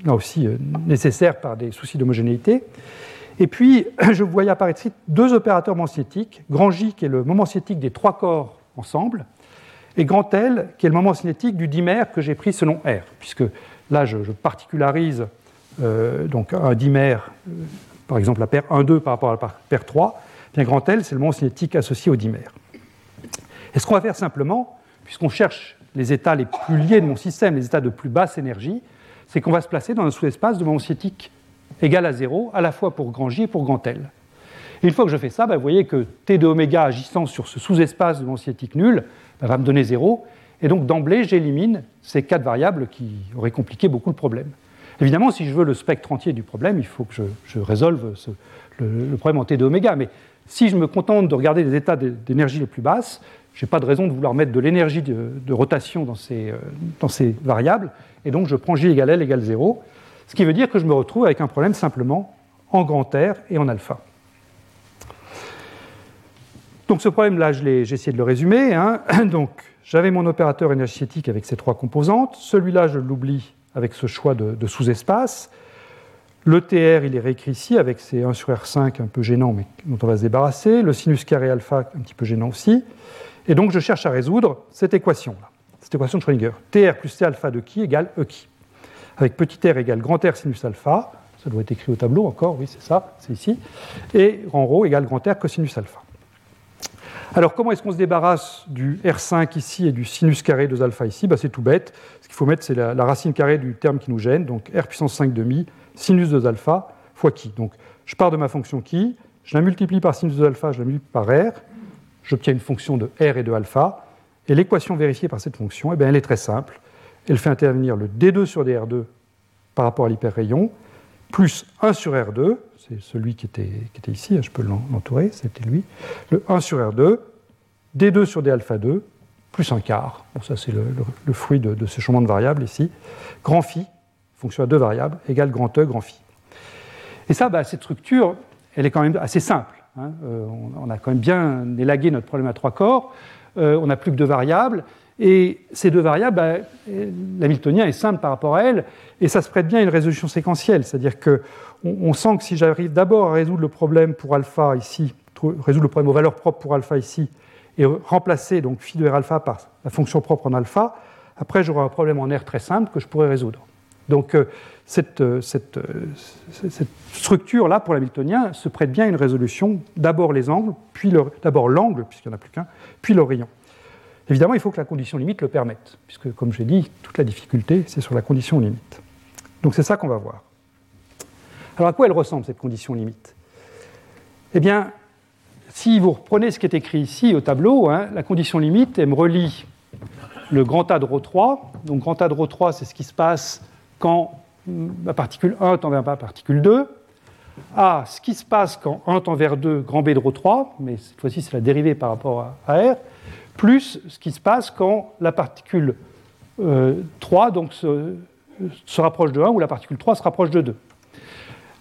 là aussi nécessaire par des soucis d'homogénéité. Et puis, je voyais apparaître ici 2 opérateurs moment cinétiques, grand J qui est le moment cinétique des 3 corps ensemble, et grand L qui est le moment cinétique du dimère que j'ai pris selon R, puisque là je particularise donc un dimère, par exemple la paire 1,2 par rapport à la paire 3, bien grand L c'est le moment cinétique associé au dimère. Et ce qu'on va faire simplement, puisqu'on cherche les états les plus liés de mon système, les états de plus basse énergie, c'est qu'on va se placer dans un sous-espace de moment cinétique égal à 0, à la fois pour grand J et pour grand L. Et une fois que je fais ça, vous voyez que T de oméga agissant sur ce sous-espace de moment cinétique nul va me donner 0, et donc d'emblée, j'élimine ces 4 variables qui auraient compliqué beaucoup le problème. Évidemment, si je veux le spectre entier du problème, il faut que je résolve le problème en T de oméga, mais si je me contente de regarder les états d'énergie les plus basses, je n'ai pas de raison de vouloir mettre de l'énergie de rotation dans ces variables, et donc je prends J égale L égale 0, ce qui veut dire que je me retrouve avec un problème simplement en grand R et en alpha. Donc ce problème-là, j'ai essayé de le résumer. Hein. Donc j'avais mon opérateur énergétique avec ces 3 composantes. Celui-là, je l'oublie avec ce choix de sous-espace. Le TR, il est réécrit ici avec ses 1 sur R5 un peu gênant, mais dont on va se débarrasser. Le sinus carré alpha, un petit peu gênant aussi. Et donc je cherche à résoudre cette équation-là, cette équation de Schrödinger. TR plus T alpha de qui égale E qui, avec petit r égale grand R sinus alpha, ça doit être écrit au tableau encore, oui c'est ça, c'est ici, et grand rho égale grand R cosinus alpha. Alors comment est-ce qu'on se débarrasse du R5 ici et du sinus carré 2 alpha ici ? C'est tout bête, ce qu'il faut mettre c'est la racine carrée du terme qui nous gêne, donc R puissance 5 demi, sinus 2 alpha fois qui. Donc je pars de ma fonction qui, je la multiplie par sinus 2 alpha, je la multiplie par R, j'obtiens une fonction de R et de alpha, et l'équation vérifiée par cette fonction, eh bien, elle est très simple. Elle fait intervenir le D2 sur DR2 par rapport à l'hyperrayon, plus 1 sur R2, c'est celui qui était ici, je peux l'entourer, c'était lui, le 1 sur R2, D2 sur D alpha 2, plus 1/4, bon, ça c'est le fruit de ce changement de variable ici, grand phi, fonction à 2 variables, égale grand E, grand phi. Et ça, cette structure, elle est quand même assez simple. Hein. On a quand même bien élagué notre problème à 3 corps, on n'a plus que 2 variables, et ces 2 variables, l'hamiltonien est simple par rapport à elle, et ça se prête bien à une résolution séquentielle, c'est-à-dire qu'on sent que si j'arrive d'abord à résoudre le problème pour alpha ici, résoudre le problème aux valeurs propres pour alpha ici, et remplacer donc phi de R alpha par la fonction propre en alpha, après j'aurai un problème en R très simple que je pourrai résoudre. Donc cette structure-là pour l'hamiltonien se prête bien à une résolution, d'abord les angles, puis d'abord l'angle, puisqu'il n'y en a plus qu'un, puis le rayon. Évidemment, il faut que la condition limite le permette, puisque, comme j'ai dit, toute la difficulté, c'est sur la condition limite. Donc c'est ça qu'on va voir. Alors à quoi elle ressemble, cette condition limite ? Eh bien, si vous reprenez ce qui est écrit ici au tableau, hein, la condition limite, elle me relie le grand A de ρ 3. Donc grand A de ρ 3, c'est ce qui se passe quand la particule 1 tend vers la particule 2. A, ce qui se passe quand 1 tend vers 2, grand B de ρ 3, mais cette fois-ci, c'est la dérivée par rapport à R, plus ce qui se passe quand la particule 3 donc, se rapproche de 1 ou la particule 3 se rapproche de 2.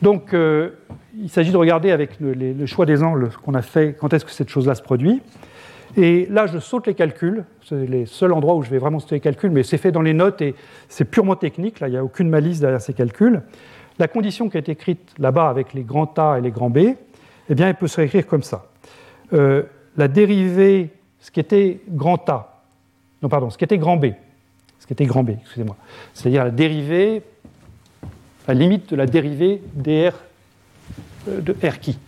Donc il s'agit de regarder avec le choix des angles qu'on a fait quand est-ce que cette chose-là se produit. Et là, je saute les calculs, c'est les seuls endroits où je vais vraiment sauter les calculs, mais c'est fait dans les notes et c'est purement technique, là, il n'y a aucune malice derrière ces calculs. La condition qui est écrite là-bas avec les grands A et les grands B, eh bien, elle peut se réécrire comme ça. La dérivée... Ce qui était grand B, excusez-moi. C'est-à-dire la dérivée, la limite de la dérivée de R qui.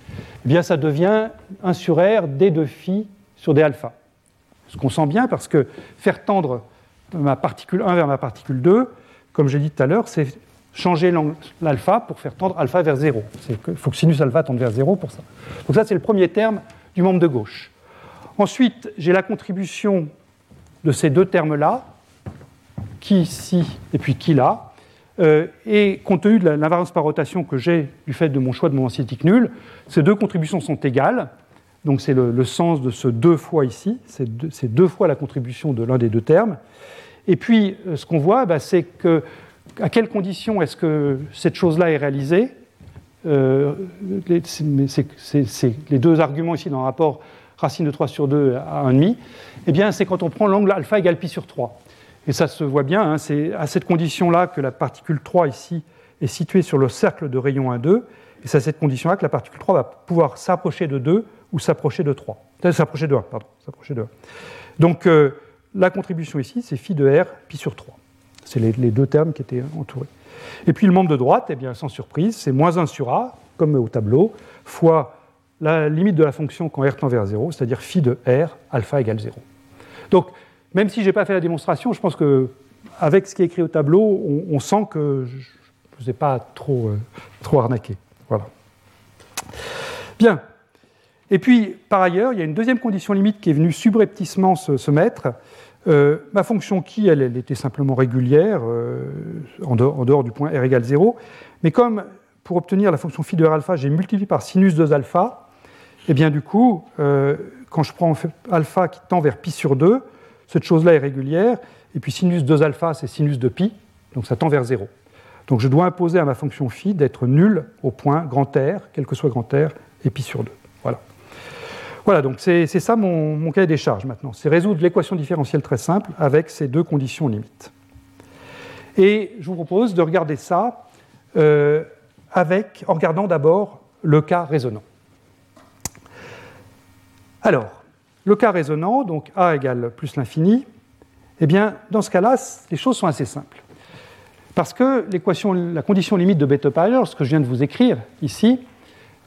Eh bien, ça devient 1 sur R, D de phi sur D alpha. Ce qu'on sent bien parce que faire tendre ma particule 1 vers ma particule 2, comme j'ai dit tout à l'heure, c'est changer l'alpha pour faire tendre alpha vers 0. Il faut que sinus alpha tende vers 0 pour ça. Donc ça, c'est le premier terme du membre de gauche. Ensuite, j'ai la contribution de ces deux termes-là, qui ici et puis qui là, et compte tenu de l'invariance par rotation que j'ai du fait de mon choix de moment cinétique nul, ces deux contributions sont égales, donc c'est le sens de ce 2 fois ici, c'est 2 fois la contribution de l'un des deux termes. Et puis, ce qu'on voit, c'est que à quelles conditions est-ce que cette chose-là est réalisée? Les deux arguments ici dans le rapport racine de 3 sur 2 à 1,5, eh bien, c'est quand on prend l'angle alpha égale pi sur 3. Et ça se voit bien, hein, c'est à cette condition-là que la particule 3 ici est située sur le cercle de rayon 1, 2, et c'est à cette condition-là que la particule 3 va pouvoir s'approcher de 2 ou s'approcher de 3. S'approcher de 1, pardon. S'approcher de 1. Donc, la contribution ici, c'est phi de R, pi sur 3. C'est les deux termes qui étaient entourés. Et puis le membre de droite, eh bien, sans surprise, c'est moins 1 sur A, comme au tableau, fois la limite de la fonction quand R tend vers 0, c'est-à-dire phi de R, alpha égale 0. Donc, même si je n'ai pas fait la démonstration, je pense qu'avec ce qui est écrit au tableau, on sent que je ne vous ai pas trop arnaqué. Voilà. Bien. Et puis, par ailleurs, il y a une deuxième condition limite qui est venue subrepticement se mettre. Ma fonction qui, elle était simplement régulière, en dehors du point R égale 0. Mais comme, pour obtenir la fonction phi de R alpha, j'ai multiplié par sinus 2 alpha, et bien du coup, quand je prends alpha qui tend vers pi sur 2, cette chose-là est régulière, et puis sinus 2 alpha, c'est sinus de pi, donc ça tend vers 0. Donc je dois imposer à ma fonction phi d'être nulle au point grand R, quel que soit grand R, et pi sur 2. Voilà, donc c'est ça mon cahier des charges maintenant. C'est résoudre l'équation différentielle très simple avec ces deux conditions limites. Et je vous propose de regarder ça en regardant d'abord le cas résonnant. Alors, le cas résonnant, donc A égale plus l'infini, eh bien, dans ce cas-là, les choses sont assez simples. Parce que la condition limite de Bethe-Peierls, ce que je viens de vous écrire ici,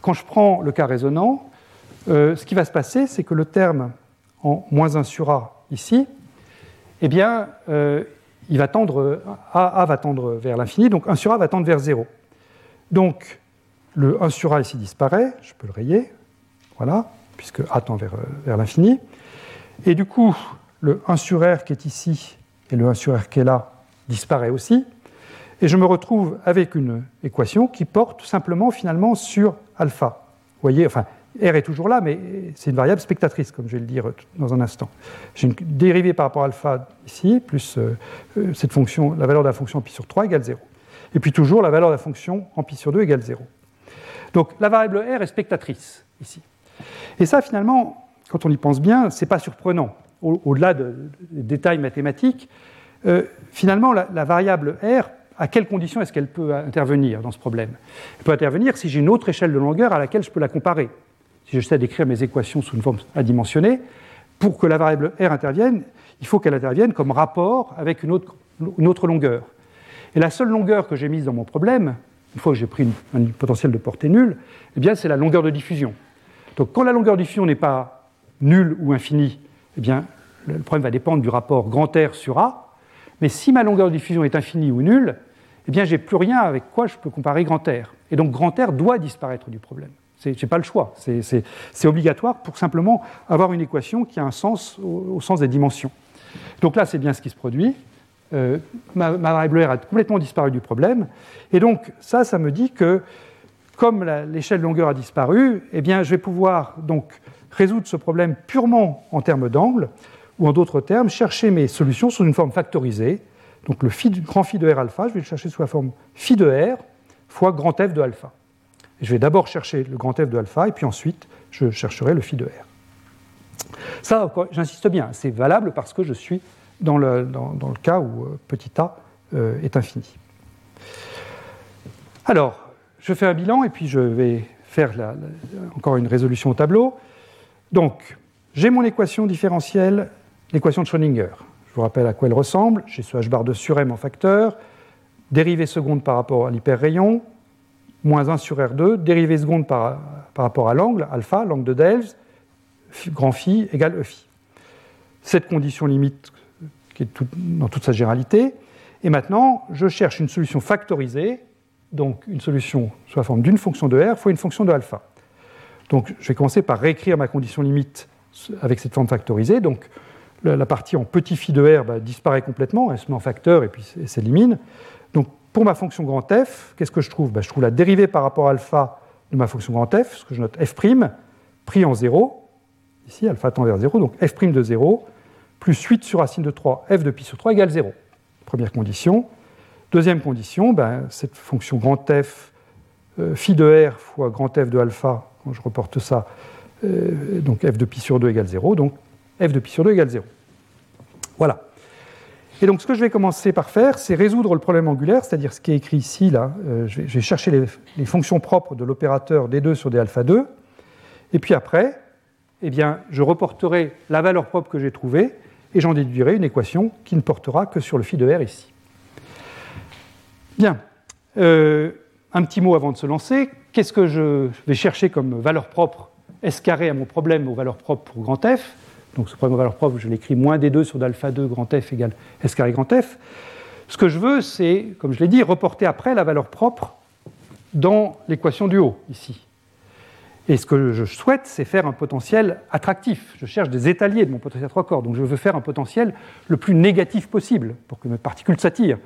quand je prends le cas résonnant, ce qui va se passer, c'est que le terme en moins 1 sur A ici, eh bien, A va tendre vers l'infini, donc 1 sur A va tendre vers 0. Donc, le 1 sur A ici disparaît, je peux le rayer, voilà, puisque A tend vers l'infini. Et du coup, le 1 sur R qui est ici et le 1 sur R qui est là disparaît aussi. Et je me retrouve avec une équation qui porte simplement, finalement, sur alpha. Vous voyez, enfin, R est toujours là, mais c'est une variable spectatrice, comme je vais le dire dans un instant. J'ai une dérivée par rapport à alpha ici, plus cette fonction, la valeur de la fonction en pi sur 3 égale 0. Et puis toujours la valeur de la fonction en pi sur 2 égale 0. Donc la variable R est spectatrice ici. Et ça, finalement, quand on y pense bien, ce n'est pas surprenant. Au-delà des détails mathématiques, finalement, la variable R, à quelles conditions est-ce qu'elle peut intervenir dans ce problème? Elle peut intervenir si j'ai une autre échelle de longueur à laquelle je peux la comparer. Si j'essaie d'écrire mes équations sous une forme adimensionnée, pour que la variable R intervienne, il faut qu'elle intervienne comme rapport avec une autre longueur. Et la seule longueur que j'ai mise dans mon problème, une fois que j'ai pris un potentiel de portée nulle, eh bien, c'est la longueur de diffusion. Donc quand la longueur de diffusion n'est pas nulle ou infinie, eh bien, le problème va dépendre du rapport grand R sur A, mais si ma longueur de diffusion est infinie ou nulle, eh bien, j'ai plus rien avec quoi je peux comparer grand R. Et donc grand R doit disparaître du problème. Je n'ai pas le choix, c'est obligatoire pour simplement avoir une équation qui a un sens au sens des dimensions. Donc là, c'est bien ce qui se produit. Ma variable R a complètement disparu du problème. Et donc ça me dit que, comme l'échelle longueur a disparu, eh bien, je vais pouvoir donc résoudre ce problème purement en termes d'angle, ou en d'autres termes, chercher mes solutions sous une forme factorisée. Donc le grand phi de R alpha, je vais le chercher sous la forme phi de R fois grand F de alpha. Je vais d'abord chercher le grand F de alpha, et puis ensuite, je chercherai le phi de R. Ça, j'insiste bien, c'est valable parce que je suis dans le cas où petit a est infini. Alors, je fais un bilan, et puis je vais faire encore une résolution au tableau. Donc, j'ai mon équation différentielle, l'équation de Schrödinger. Je vous rappelle à quoi elle ressemble. J'ai ce h bar de sur m en facteur, dérivée seconde par rapport à l'hyperrayon, moins 1 sur R2, dérivée seconde par rapport à l'angle, alpha, l'angle de Delves, grand phi égale E phi. Cette condition limite qui est dans toute sa généralité. Et maintenant, je cherche une solution factorisée, donc une solution sous la forme d'une fonction de R fois une fonction de alpha. Donc je vais commencer par réécrire ma condition limite avec cette forme factorisée. Donc la partie en petit phi de R disparaît complètement, elle se met en facteur et puis s'élimine. Donc pour ma fonction grand F, qu'est-ce que je trouve ? Je trouve la dérivée par rapport à alpha de ma fonction grand F, ce que je note f' pris en 0, ici alpha tend vers 0, donc f' de 0 plus 8 sur racine de 3, f de pi sur 3 égale 0. Première condition. Deuxième condition, cette fonction grand F phi de R fois grand F de alpha, quand je reporte ça, donc f de pi sur 2 égale 0, donc f de pi sur 2 égale 0. Voilà. Et donc ce que je vais commencer par faire, c'est résoudre le problème angulaire, c'est-à-dire ce qui est écrit ici, là, je vais chercher les fonctions propres de l'opérateur d2 sur d alpha 2, et puis après, eh bien, je reporterai la valeur propre que j'ai trouvée, et j'en déduirai une équation qui ne portera que sur le phi de R ici. Bien, un petit mot avant de se lancer. Qu'est-ce que je vais chercher comme valeur propre S carré à mon problème aux valeurs propres pour grand F? Donc ce problème aux valeurs propres, je l'écris moins D2 sur d'alpha 2 grand F égale S carré grand F. Ce que je veux, c'est, comme je l'ai dit, reporter après la valeur propre dans l'équation du haut, ici. Et ce que je souhaite, c'est faire un potentiel attractif. Je cherche des étaliers de mon potentiel à trois corps, donc je veux faire un potentiel le plus négatif possible pour que mes particules s'attirent.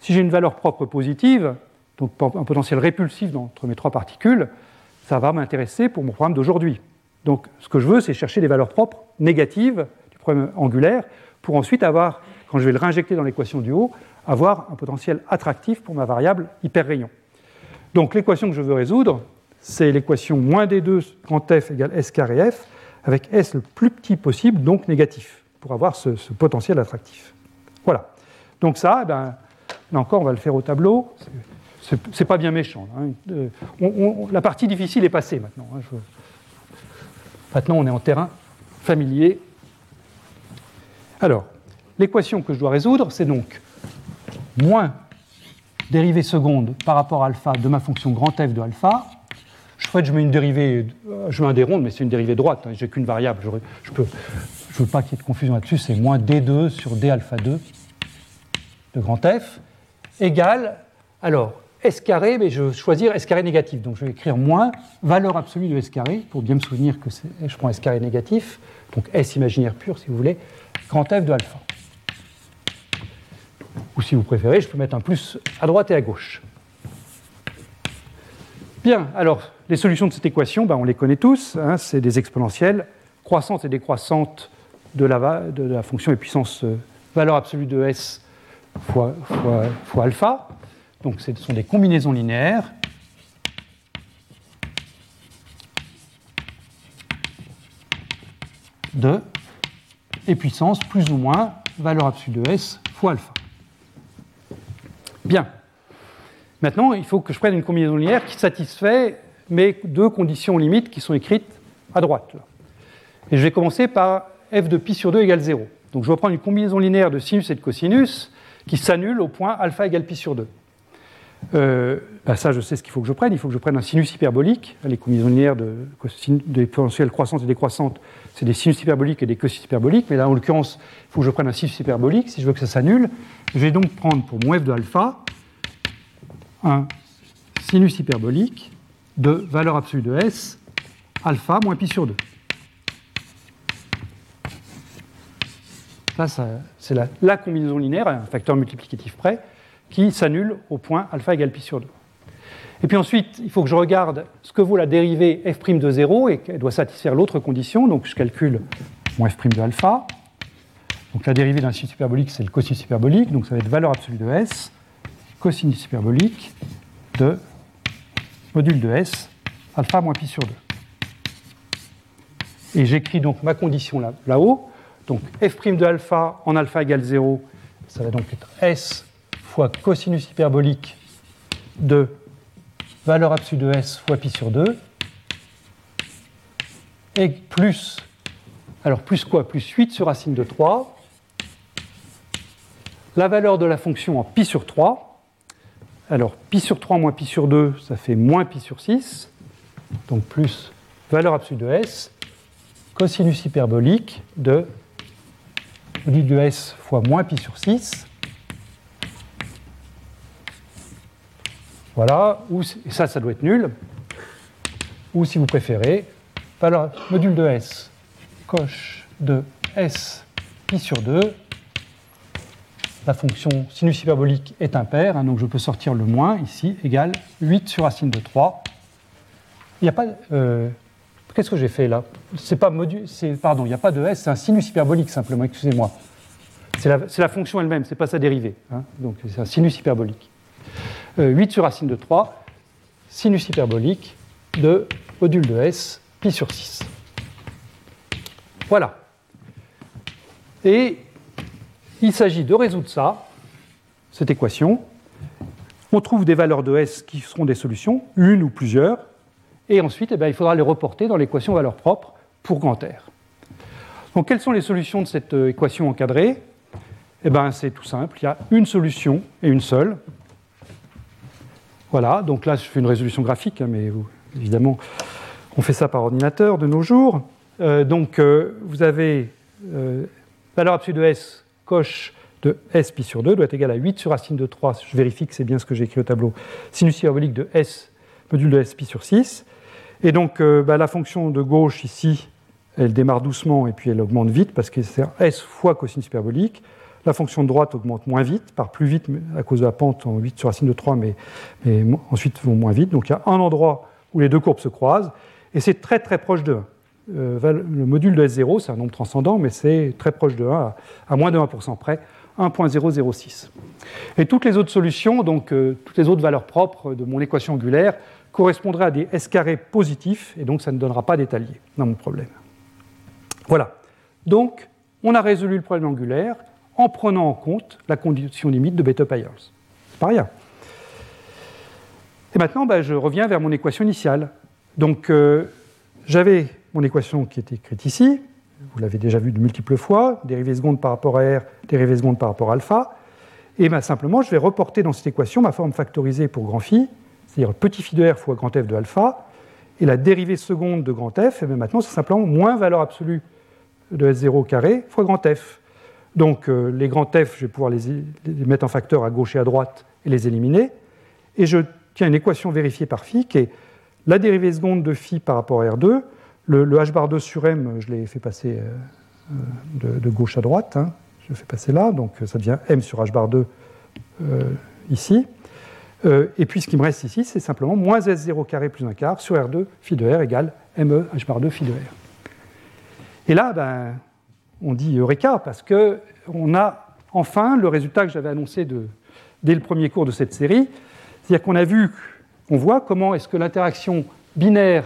Si j'ai une valeur propre positive, donc un potentiel répulsif entre mes trois particules, ça va m'intéresser pour mon problème d'aujourd'hui. Donc ce que je veux, c'est chercher des valeurs propres négatives du problème angulaire pour ensuite avoir, quand je vais le réinjecter dans l'équation du haut, avoir un potentiel attractif pour ma variable hyperrayon. Donc l'équation que je veux résoudre, c'est l'équation moins D2 grand F égale S carré F, avec S le plus petit possible, donc négatif, pour avoir ce potentiel attractif. Voilà. Donc ça, là encore, on va le faire au tableau. C'est pas bien méchant. Hein. La partie difficile est passée maintenant. Hein. Maintenant, on est en terrain familier. Alors, l'équation que je dois résoudre, c'est donc moins dérivée seconde par rapport à alpha de ma fonction grand F de alpha. En fait, je mets une dérivée, je mets un déronde, mais c'est une dérivée droite. Hein. J'ai qu'une variable. Je veux pas qu'il y ait de confusion là-dessus. C'est moins D2 sur D alpha 2 de grand F égale. Alors, S carré, mais je vais choisir S carré négatif. Donc, je vais écrire moins valeur absolue de S carré, pour bien me souvenir que je prends S carré négatif, donc S imaginaire pur, si vous voulez, grand F de alpha. Ou si vous préférez, je peux mettre un plus à droite et à gauche. Bien, alors, les solutions de cette équation, on les connaît tous, hein, c'est des exponentielles croissantes et décroissantes de la fonction et puissance valeur absolue de S fois alpha. Donc ce sont des combinaisons linéaires de et puissance plus ou moins valeur absolue de S fois alpha. Bien. Maintenant, il faut que je prenne une combinaison linéaire qui satisfait mes deux conditions limites qui sont écrites à droite. Et je vais commencer par f de pi sur 2 égale 0. Donc je vais prendre une combinaison linéaire de sinus et de cosinus qui s'annule au point alpha égale pi sur 2. Ça, je sais ce qu'il faut que je prenne. Il faut que je prenne un sinus hyperbolique. Les combinaisons linéaires des potentiels croissantes et décroissantes, c'est des sinus hyperboliques et des cosinus hyperboliques. Mais là, en l'occurrence, il faut que je prenne un sinus hyperbolique si je veux que ça s'annule. Je vais donc prendre pour mon f de alpha un sinus hyperbolique de valeur absolue de S, alpha moins pi sur 2. Là, c'est la combinaison linéaire, un facteur multiplicatif près, qui s'annule au point alpha égale pi sur 2. Et puis ensuite, il faut que je regarde ce que vaut la dérivée f' de 0, et qu'elle doit satisfaire l'autre condition, donc je calcule mon f' de alpha. Donc la dérivée d'un sinus hyperbolique, c'est le cosinus hyperbolique, donc ça va être valeur absolue de S, cosinus hyperbolique de module de S, alpha moins pi sur 2. Et j'écris donc ma condition là-haut, donc f' de alpha en alpha égale 0, ça va donc être S fois cosinus hyperbolique de valeur absolue de S fois pi sur 2, et plus, alors plus quoi ? Plus 8 sur racine de 3, la valeur de la fonction en pi sur 3. Alors, pi sur 3 moins pi sur 2, ça fait moins pi sur 6, donc plus valeur absolue de S, cosinus hyperbolique de dit de S fois moins pi sur 6. Voilà, ou, et ça, ça doit être nul. Ou si vous préférez, alors module de S, coche de S pi sur 2. La fonction sinus hyperbolique est impaire, hein, donc je peux sortir le moins ici, égale 8 sur racine de 3. Il n'y a pas... qu'est-ce que j'ai fait là? C'est pas module... Pardon, il n'y a pas de S, c'est un sinus hyperbolique simplement, excusez-moi. C'est la fonction elle-même, c'est pas sa dérivée. Hein, donc c'est un sinus hyperbolique. 8 sur racine de 3, sinus hyperbolique de module de S, pi sur 6. Voilà. Et... il s'agit de résoudre ça, cette équation. On trouve des valeurs de S qui seront des solutions, une ou plusieurs, et ensuite, eh bien, il faudra les reporter dans l'équation valeur propre pour grand R. Donc, quelles sont les solutions de cette équation encadrée? Eh bien, c'est tout simple, il y a une solution et une seule. Voilà, donc là, je fais une résolution graphique, hein, mais évidemment, on fait ça par ordinateur de nos jours. Vous avez valeur absolue de S, coche de S pi sur 2 doit être égal à 8 sur racine de 3, je vérifie que c'est bien ce que j'ai écrit au tableau, sinus hyperbolique de S, module de S pi sur 6. Et donc la fonction de gauche ici, elle démarre doucement et puis elle augmente vite parce que c'est S fois cosinus hyperbolique. La fonction de droite augmente moins vite, part plus vite à cause de la pente en 8 sur racine de 3, mais ensuite vont moins vite. Donc il y a un endroit où les deux courbes se croisent et c'est très très proche de 1. Le module de S0, c'est un nombre transcendant, mais c'est très proche de 1, à moins de 1% près, 1.006. Et toutes les autres solutions, donc toutes les autres valeurs propres de mon équation angulaire, correspondraient à des S carrés positifs, et donc ça ne donnera pas d'étalier dans mon problème. Voilà. Donc, on a résolu le problème angulaire en prenant en compte la condition limite de Bethe-Peierls. C'est pas rien. Et maintenant, je reviens vers mon équation initiale. Donc, j'avais... mon équation qui est écrite ici, vous l'avez déjà vue de multiples fois, dérivée seconde par rapport à R, dérivée seconde par rapport à alpha, et simplement je vais reporter dans cette équation ma forme factorisée pour grand phi, c'est-à-dire petit phi de R fois grand F de alpha, et la dérivée seconde de grand F, et bien maintenant c'est simplement moins valeur absolue de S0 au carré fois grand F. Donc les grands F, je vais pouvoir les mettre en facteur à gauche et à droite et les éliminer, et je tiens une équation vérifiée par phi qui est la dérivée seconde de phi par rapport à R2. Le h bar 2 sur m, je l'ai fait passer de gauche à droite, hein. Je le fais passer là, donc ça devient m sur h bar 2 ici. Et puis ce qui me reste ici, c'est simplement moins s0 carré plus 1 quart sur r2 phi de r égale me h bar 2 phi de r. Et là, on dit eureka, parce qu'on a enfin le résultat que j'avais annoncé dès le premier cours de cette série, c'est-à-dire qu'on a vu, on voit comment est-ce que l'interaction binaire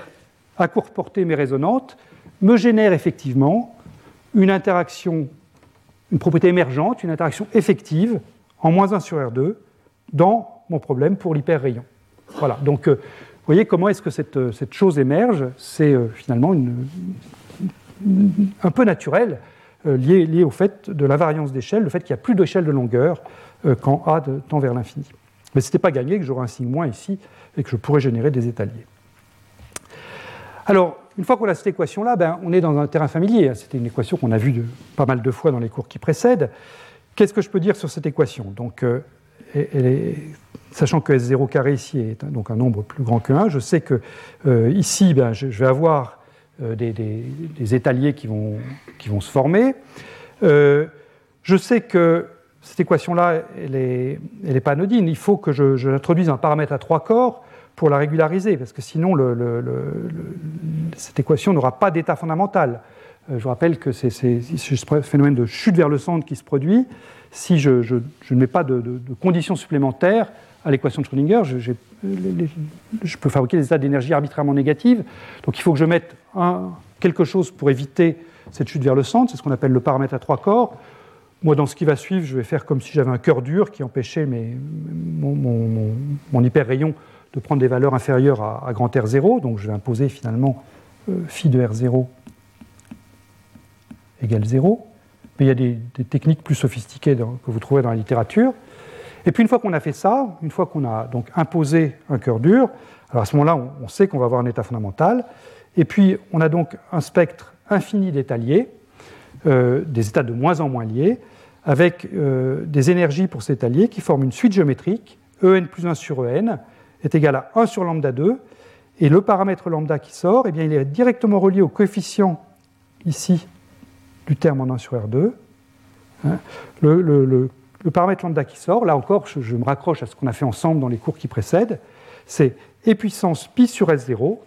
à courte portée mais résonante, me génère effectivement une interaction, une propriété émergente, une interaction effective en moins 1 sur R2 dans mon problème pour l'hyperrayon. Voilà, donc vous voyez comment est-ce que cette chose émerge, c'est finalement un peu naturel, lié au fait de la variance d'échelle, le fait qu'il n'y a plus d'échelle de longueur quand A tend vers l'infini. Mais ce n'était pas gagné que j'aurais un signe moins ici et que je pourrais générer des étaliers. Alors, une fois qu'on a cette équation-là, on est dans un terrain familier. C'était une équation qu'on a vue pas mal de fois dans les cours qui précèdent. Qu'est-ce que je peux dire sur cette équation? Donc, sachant que S0 carré ici est donc un nombre plus grand que 1, je sais que ici, je vais avoir des étaliers qui vont se former. Je sais que cette équation-là, elle est pas anodine. Il faut que je introduise un paramètre à 3 corps pour la régulariser, parce que sinon cette équation n'aura pas d'état fondamental. Je rappelle que c'est ce phénomène de chute vers le centre qui se produit. Si je ne mets pas de conditions supplémentaires à l'équation de Schrödinger, je peux fabriquer des états d'énergie arbitrairement négatives. Donc il faut que je mette quelque chose pour éviter cette chute vers le centre, c'est ce qu'on appelle le paramètre à 3 corps. Moi, dans ce qui va suivre, je vais faire comme si j'avais un cœur dur qui empêchait mon hyperrayon de prendre des valeurs inférieures à grand R0, donc je vais imposer finalement phi de R0 égale 0. Mais il y a des techniques plus sophistiquées que vous trouvez dans la littérature. Et puis une fois qu'on a fait ça, une fois qu'on a donc imposé un cœur dur, alors à ce moment-là, on sait qu'on va avoir un état fondamental, et puis on a donc un spectre infini d'étaliers, des états de moins en moins liés, avec des énergies pour cet allié qui forment une suite géométrique, En plus 1 sur En est égal à 1 sur lambda 2, et le paramètre lambda qui sort, eh bien, il est directement relié au coefficient, ici, du terme en 1 sur R2. Le paramètre lambda qui sort, là encore, je me raccroche à ce qu'on a fait ensemble dans les cours qui précèdent, c'est E puissance pi sur S0.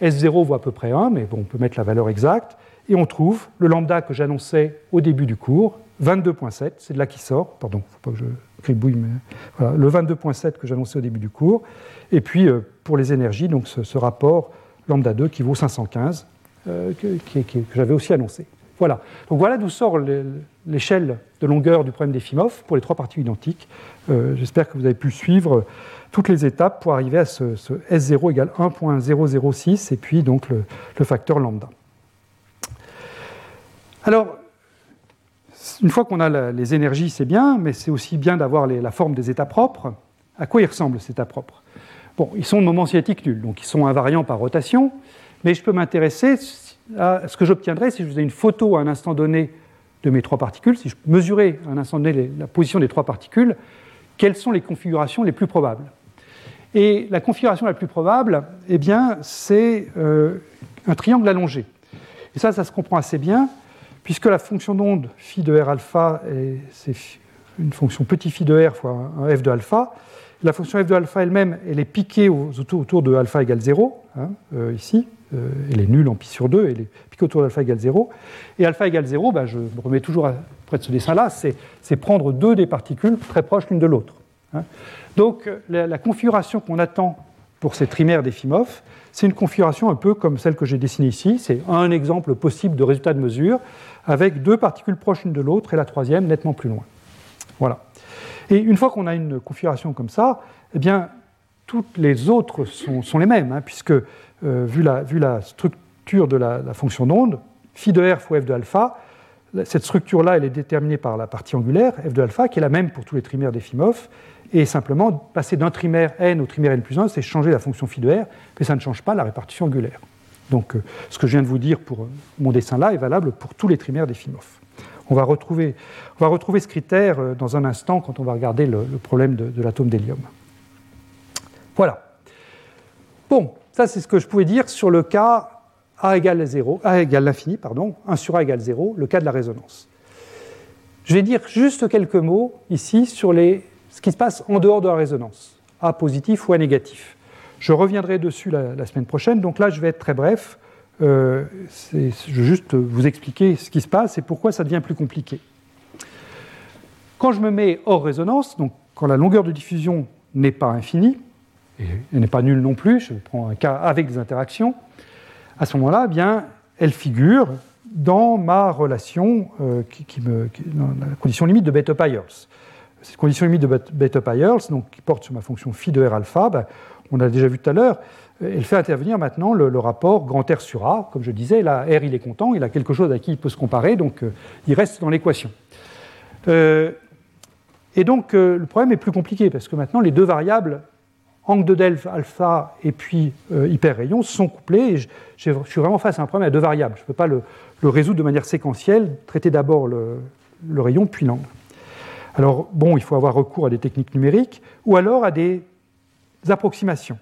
S0 vaut à peu près 1, mais bon, on peut mettre la valeur exacte, et on trouve le lambda que j'annonçais au début du cours, 22.7, c'est de là qu'il sort, pardon, il ne faut pas que je cribouille, mais voilà, le 22.7 que j'annonçais au début du cours, et puis pour les énergies, donc ce rapport lambda 2 qui vaut 515, que j'avais aussi annoncé. Voilà. Donc voilà d'où sort l'échelle de longueur du problème d'Efimov pour les trois parties identiques. J'espère que vous avez pu suivre toutes les étapes pour arriver à ce S0 égale 1.006 et puis donc le facteur lambda. Alors, une fois qu'on a les énergies, c'est bien, mais c'est aussi bien d'avoir la forme des états propres. À quoi ils ressemblent, ces états propres? Bon, ils sont momentiétiques nuls, donc ils sont invariants par rotation, mais je peux m'intéresser à ce que j'obtiendrais si je faisais une photo à un instant donné de mes trois particules, si je mesurais à un instant donné la position des trois particules, quelles sont les configurations les plus probables? Et la configuration la plus probable, eh bien, c'est un triangle allongé. Et ça se comprend assez bien, puisque la fonction d'onde phi de r alpha, c'est une fonction petit phi de r fois un f de alpha, la fonction f de alpha elle-même, elle est piquée autour de alpha égale 0, ici, elle est nulle en pi sur 2, elle est piquée autour d'alpha égale 0, et alpha égale 0, je me remets toujours près de ce dessin-là, c'est prendre deux des particules très proches l'une de l'autre. Donc la configuration qu'on attend pour ces trimères d'Efimov, c'est une configuration un peu comme celle que j'ai dessinée ici, c'est un exemple possible de résultat de mesure, avec deux particules proches l'une de l'autre et la troisième nettement plus loin. Voilà. Et une fois qu'on a une configuration comme ça, eh bien, toutes les autres sont les mêmes, puisque, vu la structure de la fonction d'onde, phi de r fois f de alpha, cette structure-là, elle est déterminée par la partie angulaire, f de alpha, qui est la même pour tous les trimères d'Efimov, et simplement, passer d'un trimère n au trimère n plus 1, c'est changer la fonction phi de r, mais ça ne change pas la répartition angulaire. Donc, ce que je viens de vous dire pour mon dessin-là est valable pour tous les trimères d'Efimov. On va retrouver ce critère dans un instant quand on va regarder le problème de l'atome d'hélium. Voilà. Bon, ça c'est ce que je pouvais dire sur le cas A égale l'infini, 1 sur A égale 0, le cas de la résonance. Je vais dire juste quelques mots ici sur ce qui se passe en dehors de la résonance, A positif ou A négatif. Je reviendrai dessus la semaine prochaine, donc là je vais être très bref. Je vais juste vous expliquer ce qui se passe et pourquoi ça devient plus compliqué. Quand je me mets hors résonance, donc quand la longueur de diffusion n'est pas infinie, et elle n'est pas nulle non plus, je prends un cas avec des interactions, à ce moment-là, eh bien, elle figure dans ma relation, dans la condition limite de Bethe-Peierls. Cette condition limite de Bethe-Peierls, donc qui porte sur ma fonction phi de R alpha, on a déjà vu tout à l'heure, elle fait intervenir maintenant le rapport grand R sur A. Comme je disais, là, R, il est content, il a quelque chose à qui il peut se comparer, donc il reste dans l'équation. Et donc, le problème est plus compliqué, parce que maintenant, les deux variables, angle de Delves alpha et puis hyperrayon, sont couplées, et je suis vraiment face à un problème à deux variables. Je ne peux pas le résoudre de manière séquentielle, traiter d'abord le rayon, puis l'angle. Alors, bon, il faut avoir recours à des techniques numériques, ou alors à des approximations.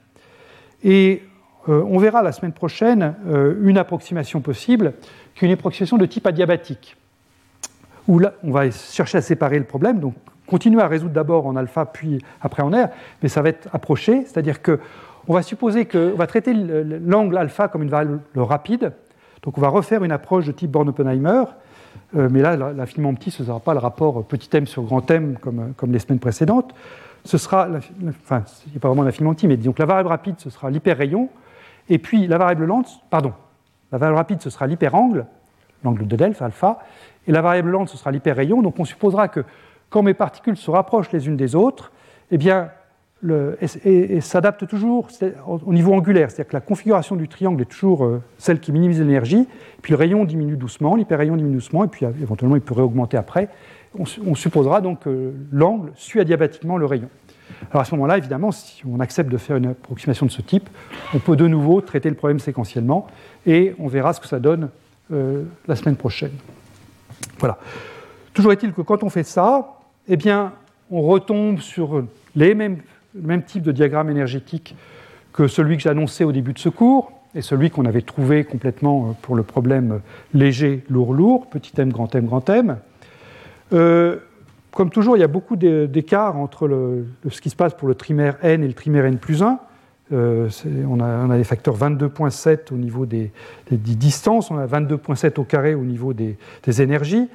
Et on verra la semaine prochaine une approximation possible, qui est une approximation de type adiabatique, où là, on va chercher à séparer le problème, donc continuer à résoudre d'abord en alpha, puis après en R, mais ça va être approché, c'est-à-dire qu'on va supposer qu'on va traiter l'angle alpha comme une variable rapide, donc on va refaire une approche de type Born-Oppenheimer, mais là, l'infiniment petit, ce ne sera pas le rapport petit M sur grand M comme les semaines précédentes. Ce sera, enfin, il n'y a pas vraiment l'infiniment petit, mais disons que la variable rapide, ce sera l'hyperrayon, et puis la variable rapide, ce sera l'hyperangle, l'angle de Delphes, alpha, et la variable lente, ce sera l'hyperrayon, donc on supposera que quand mes particules se rapprochent les unes des autres, eh bien, elles s'adaptent toujours au niveau angulaire, c'est-à-dire que la configuration du triangle est toujours celle qui minimise l'énergie, puis le rayon diminue doucement, l'hyperrayon diminue doucement, et puis éventuellement il peut réaugmenter après. On supposera donc que l'angle suit adiabatiquement le rayon. Alors à ce moment-là, évidemment, si on accepte de faire une approximation de ce type, on peut de nouveau traiter le problème séquentiellement, et on verra ce que ça donne la semaine prochaine. Voilà. Toujours est-il que quand on fait ça, eh bien, on retombe sur le même type de diagramme énergétique que celui que j'annonçais au début de ce cours, et celui qu'on avait trouvé complètement pour le problème léger, lourd, petit M, grand M, grand M. Comme toujours, il y a beaucoup d'écarts entre ce qui se passe pour le trimère N et le trimère N+1. On a les facteurs 22.7 au niveau des distances, on a 22.7 au carré au niveau des énergies.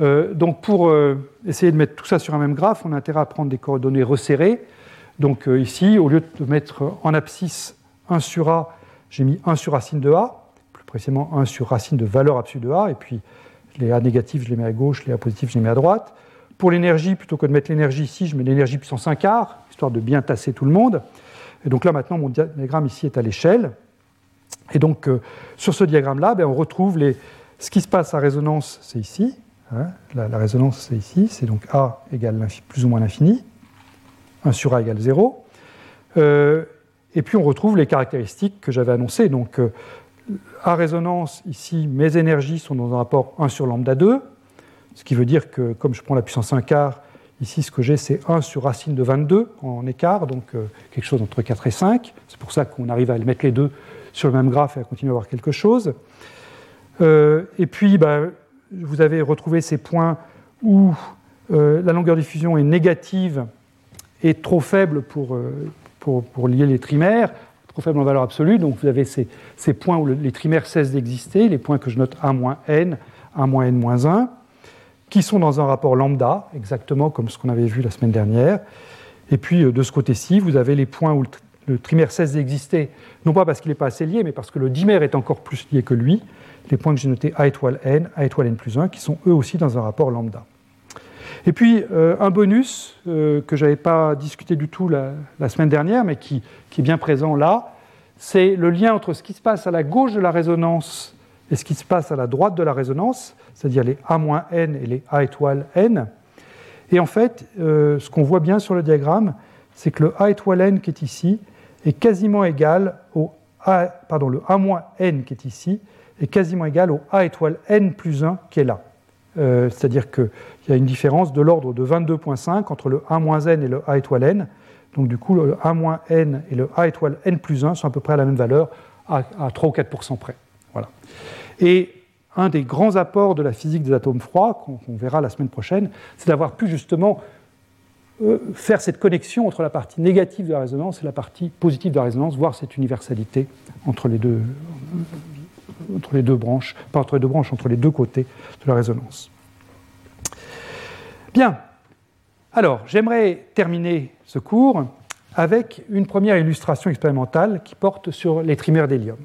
Donc pour essayer de mettre tout ça sur un même graphe, on a intérêt à prendre des coordonnées resserrées. Donc ici, au lieu de mettre en abscisse 1 sur A, j'ai mis 1 sur racine de A, plus précisément 1 sur racine de valeur absolue de A, et puis les A négatifs, je les mets à gauche, les A positifs, je les mets à droite. Pour l'énergie, plutôt que de mettre l'énergie ici, je mets l'énergie puissance 1 quart, histoire de bien tasser tout le monde. Et donc là, maintenant, mon diagramme ici est à l'échelle. Et donc, sur ce diagramme-là, ben, on retrouve ce qui se passe à résonance, c'est ici. Hein, la résonance, c'est ici. C'est donc A égale plus ou moins l'infini. 1 sur A égale 0. Et puis, on retrouve les caractéristiques que j'avais annoncées. Donc, à résonance, ici, mes énergies sont dans un rapport 1 sur lambda 2. Ce qui veut dire que, comme je prends la puissance 1 quart, ici, ce que j'ai, c'est 1 sur racine de 22 en écart, donc quelque chose entre 4 et 5. C'est pour ça qu'on arrive à mettre les deux sur le même graphe et à continuer à avoir quelque chose. Et puis, ben, vous avez retrouvé ces points où la longueur de diffusion est négative et trop faible pour lier les trimères, trop faible en valeur absolue. Donc, vous avez ces points où les trimères cessent d'exister, les points que je note 1 moins n, 1 moins n moins 1, qui sont dans un rapport lambda, exactement comme ce qu'on avait vu la semaine dernière. Et puis, de ce côté-ci, vous avez les points où le trimère cesse d'exister, non pas parce qu'il n'est pas assez lié, mais parce que le dimère est encore plus lié que lui, les points que j'ai notés A étoile n plus 1, qui sont eux aussi dans un rapport lambda. Et puis, un bonus que je n'avais pas discuté du tout la semaine dernière, mais qui est bien présent là, c'est le lien entre ce qui se passe à la gauche de la résonance et ce qui se passe à la droite de la résonance, c'est-à-dire les A-N et les A étoile N. Et en fait, ce qu'on voit bien sur le diagramme, c'est que le A étoile N qui est ici est quasiment égal au le A-N qui est ici est quasiment égal au A étoile N plus 1 qui est là. C'est-à-dire qu'il y a une différence de l'ordre de 22.5 entre le A-N et le A étoile N. Donc du coup, le A-N et le A étoile N plus 1 sont à peu près à la même valeur, à 3 ou 4% près. Voilà. Et un des grands apports de la physique des atomes froids, qu'on verra la semaine prochaine, c'est d'avoir pu justement faire cette connexion entre la partie négative de la résonance et la partie positive de la résonance, voir cette universalité entre les deux côtés de la résonance. Bien. Alors, j'aimerais terminer ce cours avec une première illustration expérimentale qui porte sur les trimères d'hélium.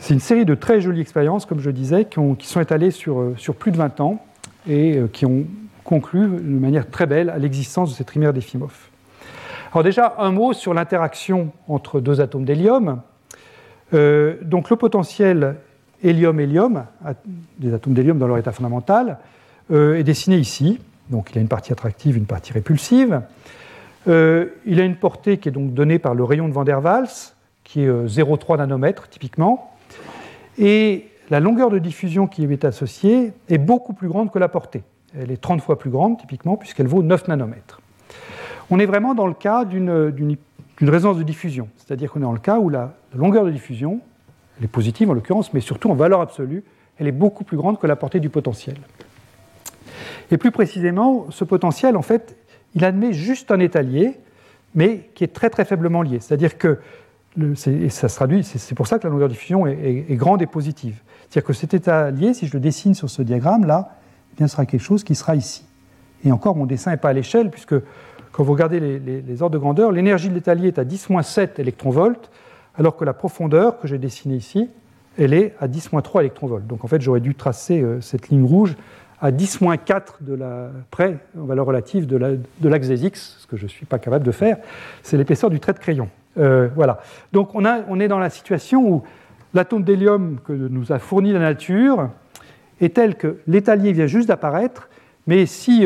C'est une série de très jolies expériences, comme je disais, qui sont étalées sur plus de 20 ans et qui ont conclu de manière très belle à l'existence de ces trimères d'Efimov. Alors déjà, un mot sur l'interaction entre deux atomes d'hélium. Donc le potentiel hélium-hélium, des atomes d'hélium dans leur état fondamental, est dessiné ici. Donc il a une partie attractive, une partie répulsive. Il a une portée qui est donc donnée par le rayon de Van der Waals, qui est 0,3 nanomètres typiquement. Et la longueur de diffusion qui lui est associée est beaucoup plus grande que la portée. Elle est 30 fois plus grande, typiquement, puisqu'elle vaut 9 nanomètres. On est vraiment dans le cas d'une résonance de diffusion, c'est-à-dire qu'on est dans le cas où la longueur de diffusion, elle est positive en l'occurrence, mais surtout en valeur absolue, elle est beaucoup plus grande que la portée du potentiel. Et plus précisément, ce potentiel, en fait, il admet juste un état lié, mais qui est très très faiblement lié, c'est-à-dire que et ça se traduit, c'est pour ça que la longueur de diffusion est grande et positive. C'est-à-dire que cet état lié, si je le dessine sur ce diagramme-là, eh bien, ce sera quelque chose qui sera ici. Et encore, mon dessin n'est pas à l'échelle, puisque quand vous regardez les ordres de grandeur, l'énergie de l'état lié est à 10-7 électronvolts, alors que la profondeur que j'ai dessinée ici, elle est à 10-3 électronvolts. Donc en fait, j'aurais dû tracer cette ligne rouge à 10-4 près, en valeur relative, de l'axe des X, ce que je ne suis pas capable de faire, c'est l'épaisseur du trait de crayon. Voilà. Donc on est dans la situation où l'atome d'hélium que nous a fourni la nature est tel que l'état lié vient juste d'apparaître, mais si,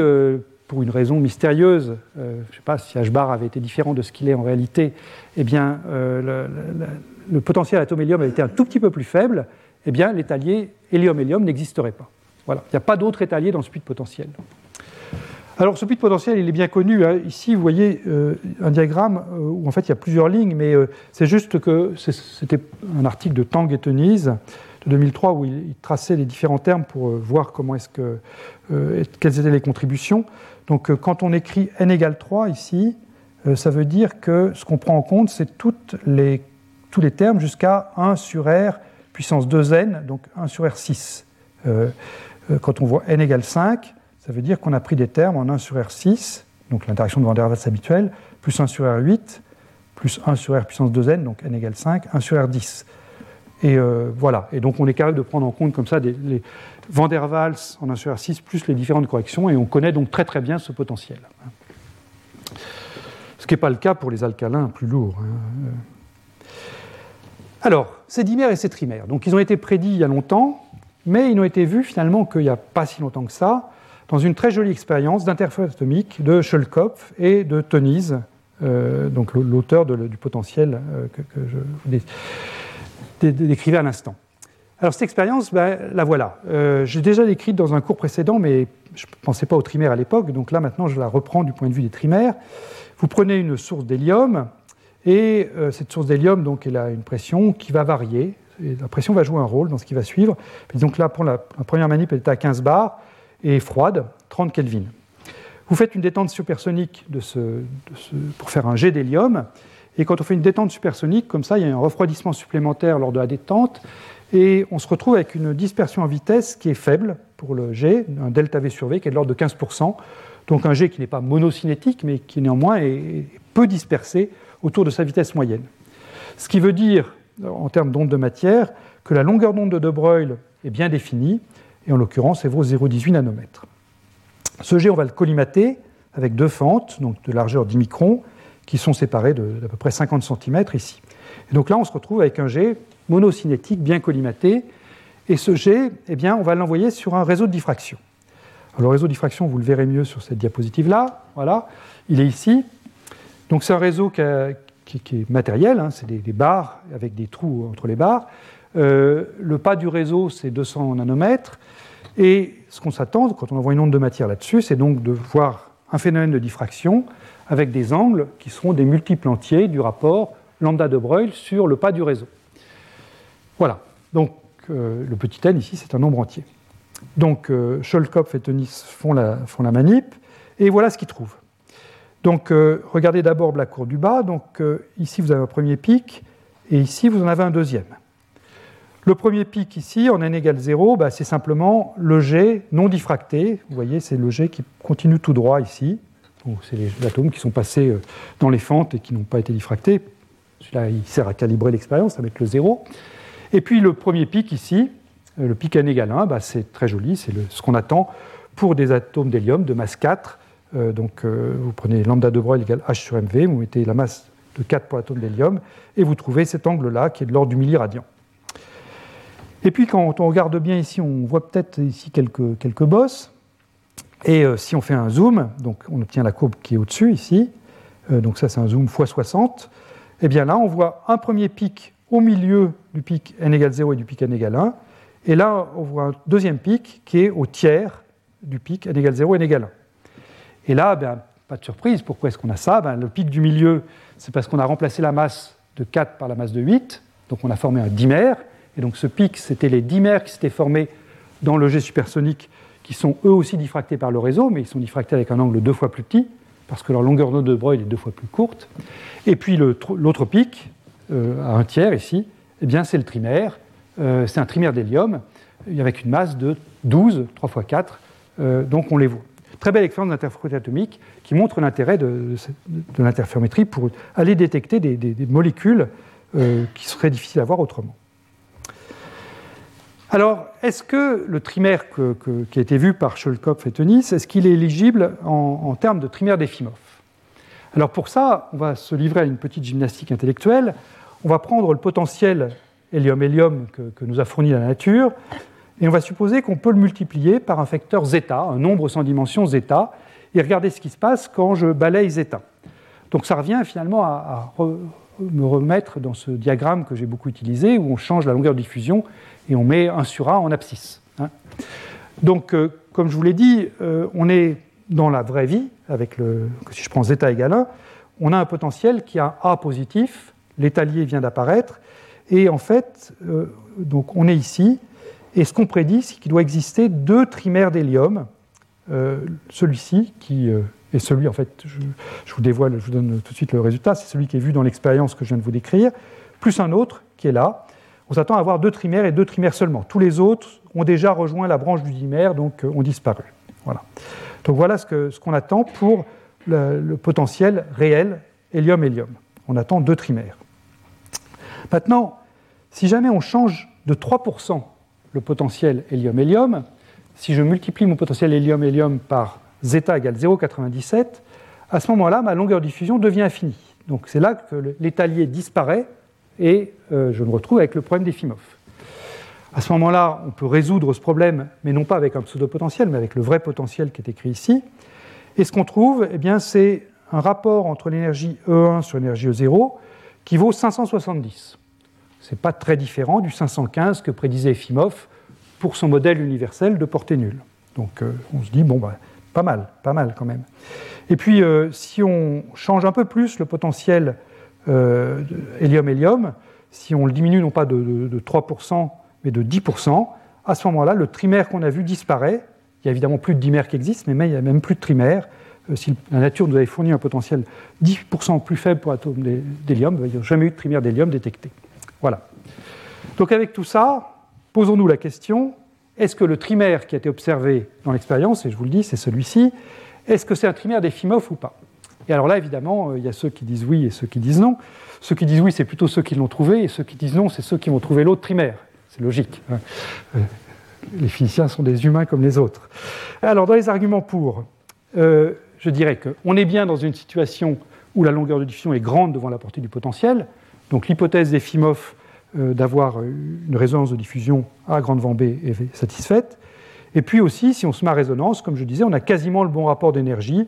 pour une raison mystérieuse, je ne sais pas si H-bar avait été différent de ce qu'il est en réalité, eh bien, le potentiel atome hélium avait été un tout petit peu plus faible, eh bien, l'état lié hélium-hélium n'existerait pas. Voilà. Il n'y a pas d'autre étalier dans ce puits de potentiel. Alors ce puits de potentiel, il est bien connu. Hein. Ici, vous voyez un diagramme où en fait il y a plusieurs lignes, mais c'est juste que c'était un article de Tang et Tönnies de 2003 où il traçait les différents termes pour voir comment est-ce que, quelles étaient les contributions. Donc quand on écrit n égale 3 ici, ça veut dire que ce qu'on prend en compte, c'est tous les termes jusqu'à 1 sur r puissance 2n, donc 1 sur r6. Quand on voit n égale 5, ça veut dire qu'on a pris des termes en 1 sur R6, donc l'interaction de Van der Waals habituelle, plus 1 sur R8, plus 1 sur R puissance 2N, donc N égale 5, 1 sur R10. Et voilà. Et donc on est capable de prendre en compte comme ça les Van der Waals en 1 sur R6, plus les différentes corrections, et on connaît donc très très bien ce potentiel. Ce qui n'est pas le cas pour les alcalins plus lourds. Alors, ces dimères et ces trimères, donc ils ont été prédits il y a longtemps, mais ils n'ont été vus finalement qu'il n'y a pas si longtemps que ça, dans une très jolie expérience d'interférence atomique de Schöllkopf et de Tönnies, donc l'auteur du potentiel que je vous décrivais à l'instant. Alors cette expérience, la voilà. J'ai déjà décrite dans un cours précédent, mais je ne pensais pas aux trimères à l'époque, donc là maintenant je la reprends du point de vue des trimères. Vous prenez une source d'hélium, et cette source d'hélium, donc, elle a une pression qui va varier, et la pression va jouer un rôle dans ce qui va suivre. Et donc là, pour la première manip, elle était à 15 bars, et froide, 30 Kelvin. Vous faites une détente supersonique pour faire un jet d'hélium, et quand on fait une détente supersonique, comme ça, il y a un refroidissement supplémentaire lors de la détente, et on se retrouve avec une dispersion en vitesse qui est faible pour le jet, un delta V sur V qui est de l'ordre de 15%, donc un jet qui n'est pas monocinétique, mais qui néanmoins est peu dispersé autour de sa vitesse moyenne. Ce qui veut dire, en termes d'onde de matière, que la longueur d'onde de De Broglie est bien définie, et en l'occurrence, elle vaut 0,18 nanomètres. Ce jet, on va le collimater avec deux fentes, donc de largeur 10 microns, qui sont séparées d'à peu près 50 cm ici. Et donc là, on se retrouve avec un jet monocinétique bien collimaté, et ce jet, eh bien, on va l'envoyer sur un réseau de diffraction. Alors, le réseau de diffraction, vous le verrez mieux sur cette diapositive-là, voilà, il est ici. Donc c'est un réseau qui est matériel, hein, c'est des barres avec des trous entre les barres. Le pas du réseau, c'est 200 nanomètres. Et ce qu'on s'attend, quand on envoie une onde de matière là-dessus, c'est donc de voir un phénomène de diffraction avec des angles qui seront des multiples entiers du rapport lambda de Broglie sur le pas du réseau. Voilà. Donc, le petit n ici, c'est un nombre entier. Donc, Schöllkopf et Tönnies font la manip. Et voilà ce qu'ils trouvent. Donc, regardez d'abord la courbe du bas. Donc, ici, vous avez un premier pic. Et ici, vous en avez un deuxième. Le premier pic ici, en n égale 0, c'est simplement le jet non diffracté. Vous voyez, c'est le jet qui continue tout droit ici. Donc, c'est les atomes qui sont passés dans les fentes et qui n'ont pas été diffractés. Celui-là, il sert à calibrer l'expérience avec le 0. Et puis le premier pic ici, le pic n égale 1, c'est très joli, c'est ce qu'on attend pour des atomes d'hélium de masse 4. Donc vous prenez lambda de Broglie égale h sur mv, vous mettez la masse de 4 pour l'atome d'hélium, et vous trouvez cet angle-là qui est de l'ordre du milliradian. Et puis, quand on regarde bien ici, on voit peut-être ici quelques bosses. Et si on fait un zoom, donc on obtient la courbe qui est au-dessus, ici. Donc ça, c'est un zoom x 60. Et bien là, on voit un premier pic au milieu du pic n égale 0 et du pic n égale 1. Et là, on voit un deuxième pic qui est au tiers du pic n égale 0 et n égale 1. Et là, pas de surprise, pourquoi est-ce qu'on a ça ? Le pic du milieu, c'est parce qu'on a remplacé la masse de 4 par la masse de 8. Donc on a formé un dimère. Et donc ce pic, c'était les dimères qui s'étaient formés dans le jet supersonique, qui sont eux aussi diffractés par le réseau, mais ils sont diffractés avec un angle 2 fois plus petit, parce que leur longueur d'onde de Broglie est 2 fois plus courte. Et puis l'autre pic, à un tiers ici, eh bien c'est le trimère, c'est un trimère d'hélium, avec une masse de 12, 3 fois 4, donc on les voit. Très belle expérience d'interférométrie atomique qui montre l'intérêt de l'interférométrie pour aller détecter des molécules qui seraient difficiles à voir autrement. Alors, est-ce que le trimère qui a été vu par Schöllkopf et Tönnies, est-ce qu'il est éligible en termes de trimère d'Efimov ? Alors pour ça, on va se livrer à une petite gymnastique intellectuelle. On va prendre le potentiel hélium-hélium que nous a fourni la nature, et on va supposer qu'on peut le multiplier par un facteur zeta, un nombre sans dimension zeta, et regarder ce qui se passe quand je balaye zeta. Donc ça revient finalement à me remettre dans ce diagramme que j'ai beaucoup utilisé, où on change la longueur de diffusion et on met 1 sur A en abscisse. Donc, comme je vous l'ai dit, on est dans la vraie vie, avec le, si je prends zeta égale 1, on a un potentiel qui a un A positif, l'étalier vient d'apparaître, et en fait, donc on est ici, et ce qu'on prédit, c'est qu'il doit exister deux trimères d'hélium, celui-ci qui est celui, en fait, je vous dévoile, je vous donne tout de suite le résultat, c'est celui qui est vu dans l'expérience que je viens de vous décrire, plus un autre qui est là. On s'attend à avoir deux trimères et deux trimères seulement. Tous les autres ont déjà rejoint la branche du dimère, donc ont disparu. Voilà. Donc voilà ce qu'on attend pour le potentiel réel hélium-hélium. On attend deux trimères. Maintenant, si jamais on change de 3% le potentiel hélium-hélium, si je multiplie mon potentiel hélium-hélium par zeta égale 0,97, à ce moment-là, ma longueur de diffusion devient infinie. Donc c'est là que l'étalier disparaît et je me retrouve avec le problème d'Efimov. À ce moment-là, on peut résoudre ce problème, mais non pas avec un pseudo-potentiel, mais avec le vrai potentiel qui est écrit ici. Et ce qu'on trouve, eh bien, c'est un rapport entre l'énergie E1 sur l'énergie E0 qui vaut 570. Ce n'est pas très différent du 515 que prédisait Efimov pour son modèle universel de portée nulle. Donc on se dit, bon, bah, pas mal quand même. Et puis, si on change un peu plus le potentiel hélium-hélium, si on le diminue non pas de 3%, mais de 10%, à ce moment-là, le trimère qu'on a vu disparaît. Il n'y a évidemment plus de dimère qui existe, mais il n'y a même plus de trimère. Si la nature nous avait fourni un potentiel 10% plus faible pour l'atome d'hélium, il n'y a jamais eu de trimère d'hélium détecté. Voilà. Donc avec tout ça, posons-nous la question, est-ce que le trimère qui a été observé dans l'expérience, et je vous le dis, c'est celui-ci, est-ce que c'est un trimère d'Efimov ou pas ? Et alors là, évidemment, il y a ceux qui disent oui et ceux qui disent non. Ceux qui disent oui, c'est plutôt ceux qui l'ont trouvé, et ceux qui disent non, c'est ceux qui vont trouver l'autre trimère. C'est logique. Les physiciens sont des humains comme les autres. Alors, dans les arguments pour, je dirais qu'on est bien dans une situation où la longueur de diffusion est grande devant la portée du potentiel. Donc, l'hypothèse d'Efimov d'avoir une résonance de diffusion A grande van B est satisfaite. Et puis aussi, si on se met à résonance, comme je disais, on a quasiment le bon rapport d'énergie,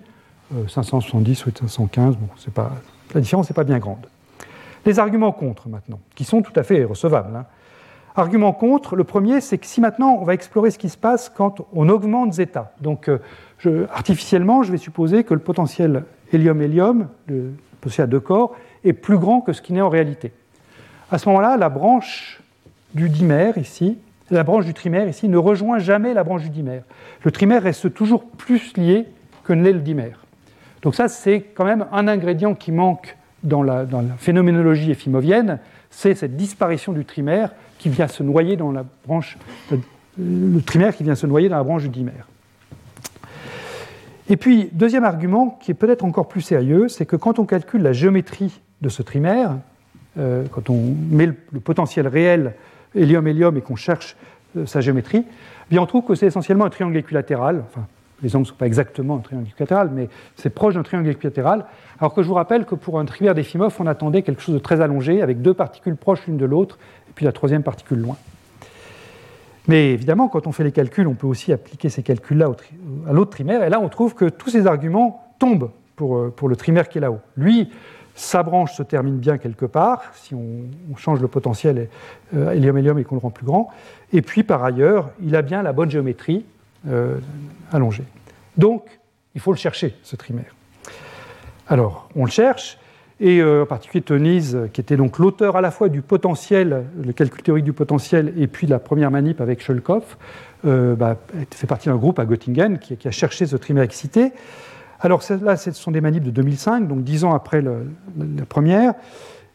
570 ou 515, bon, c'est pas, la différence n'est pas bien grande. Les arguments contre, maintenant, qui sont tout à fait recevables, hein. Argument contre, le premier, c'est que si maintenant on va explorer ce qui se passe quand on augmente zeta, donc artificiellement, je vais supposer que le potentiel hélium-hélium, le potentiel à deux corps, est plus grand que ce qu'il n'est en réalité. À ce moment-là, la branche du dimère ici, la branche du trimère ici, ne rejoint jamais la branche du dimère. Le trimère reste toujours plus lié que ne l'est le dimère. Donc ça, c'est quand même un ingrédient qui manque dans la phénoménologie effimovienne, c'est cette disparition du trimère qui vient se noyer dans la branche, le trimère qui vient se noyer dans la branche du dimère. Et puis, deuxième argument, qui est peut-être encore plus sérieux, c'est que quand on calcule la géométrie de ce trimère, quand on met le potentiel réel hélium-hélium et qu'on cherche sa géométrie, eh bien on trouve que c'est essentiellement un triangle équilatéral, enfin, les angles ne sont pas exactement un triangle équilatéral, mais c'est proche d'un triangle équilatéral, alors que je vous rappelle que pour un trimère d'Efimov, on attendait quelque chose de très allongé, avec deux particules proches l'une de l'autre, et puis la troisième particule loin. Mais évidemment, quand on fait les calculs, on peut aussi appliquer ces calculs-là à l'autre trimère, et là, on trouve que tous ces arguments tombent pour le trimère qui est là-haut. Lui, sa branche se termine bien quelque part, si on change le potentiel hélium-hélium et qu'on le rend plus grand, et puis, par ailleurs, il a bien la bonne géométrie, allongé. Donc, il faut le chercher, ce trimère. Alors, on le cherche, et en particulier Tönnies, qui était donc l'auteur à la fois du potentiel, le calcul théorique du potentiel, et puis de la première manip avec Schöllkopf, fait partie d'un groupe à Göttingen qui a cherché ce trimère excité. Alors là, ce sont des manips de 2005, donc 10 ans après la première,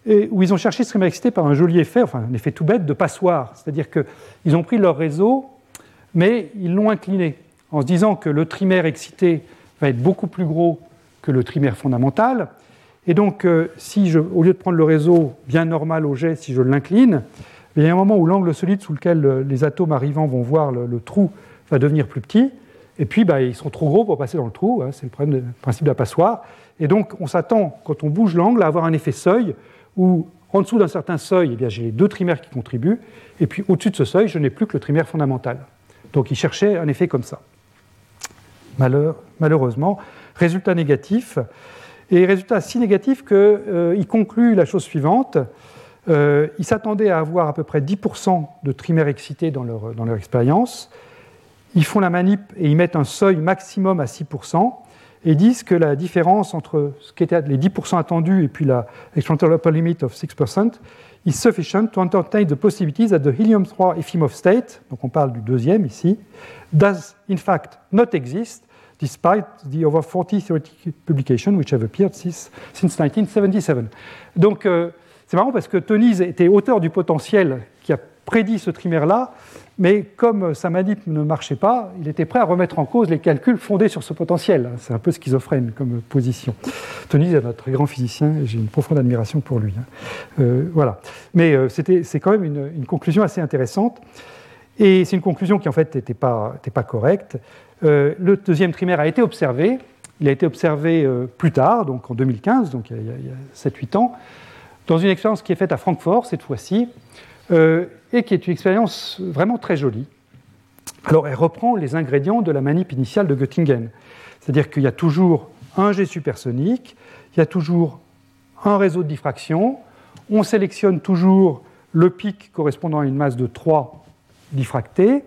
et où ils ont cherché ce trimère excité par un joli effet, enfin un effet tout bête, de passoire. C'est-à-dire qu'ils ont pris leur réseau, mais ils l'ont incliné, en se disant que le trimère excité va être beaucoup plus gros que le trimère fondamental. Et donc, au lieu de prendre le réseau bien normal au jet, si je l'incline, il y a un moment où l'angle solide sous lequel les atomes arrivants vont voir le trou va devenir plus petit, et puis ils sont trop gros pour passer dans le trou, hein, c'est le principe de la passoire. Et donc, on s'attend, quand on bouge l'angle, à avoir un effet seuil, où en dessous d'un certain seuil, eh bien, j'ai les deux trimères qui contribuent, et puis au-dessus de ce seuil, je n'ai plus que le trimère fondamental. Donc, ils cherchaient un effet comme ça. Malheureusement, résultat négatif. Et résultat si négatif qu'ils concluent la chose suivante. Ils s'attendaient à avoir à peu près 10% de trimères excités dans leur expérience. ils font la manip et ils mettent un seuil maximum à 6%, et disent que la différence entre ce qui était les 10% attendus et puis la experimental upper limit of 6% is sufficient to entertain the possibilities that the helium-3 Efimov state, donc on parle du deuxième ici, does in fact not exist, despite the over 40 theoretical publications which have appeared since 1977. Donc, c'est marrant parce que Tönnies était auteur du potentiel qui a prédit ce trimère-là, mais comme sa manip ne marchait pas, il était prêt à remettre en cause les calculs fondés sur ce potentiel. C'est un peu schizophrène comme position. Tönnies est un très grand physicien et j'ai une profonde admiration pour lui. Voilà. Mais c'est quand même une conclusion assez intéressante. Et c'est une conclusion qui, en fait, n'était pas correcte. Le deuxième trimère a été observé. Il a été observé plus tard, donc en 2015, donc il y a 7-8 ans, dans une expérience qui est faite à Francfort, cette fois-ci, et qui est une expérience vraiment très jolie. Alors, elle reprend les ingrédients de la manip initiale de Göttingen. C'est-à-dire qu'il y a toujours un jet supersonique, il y a toujours un réseau de diffraction, on sélectionne toujours le pic correspondant à une masse de 3 diffractée,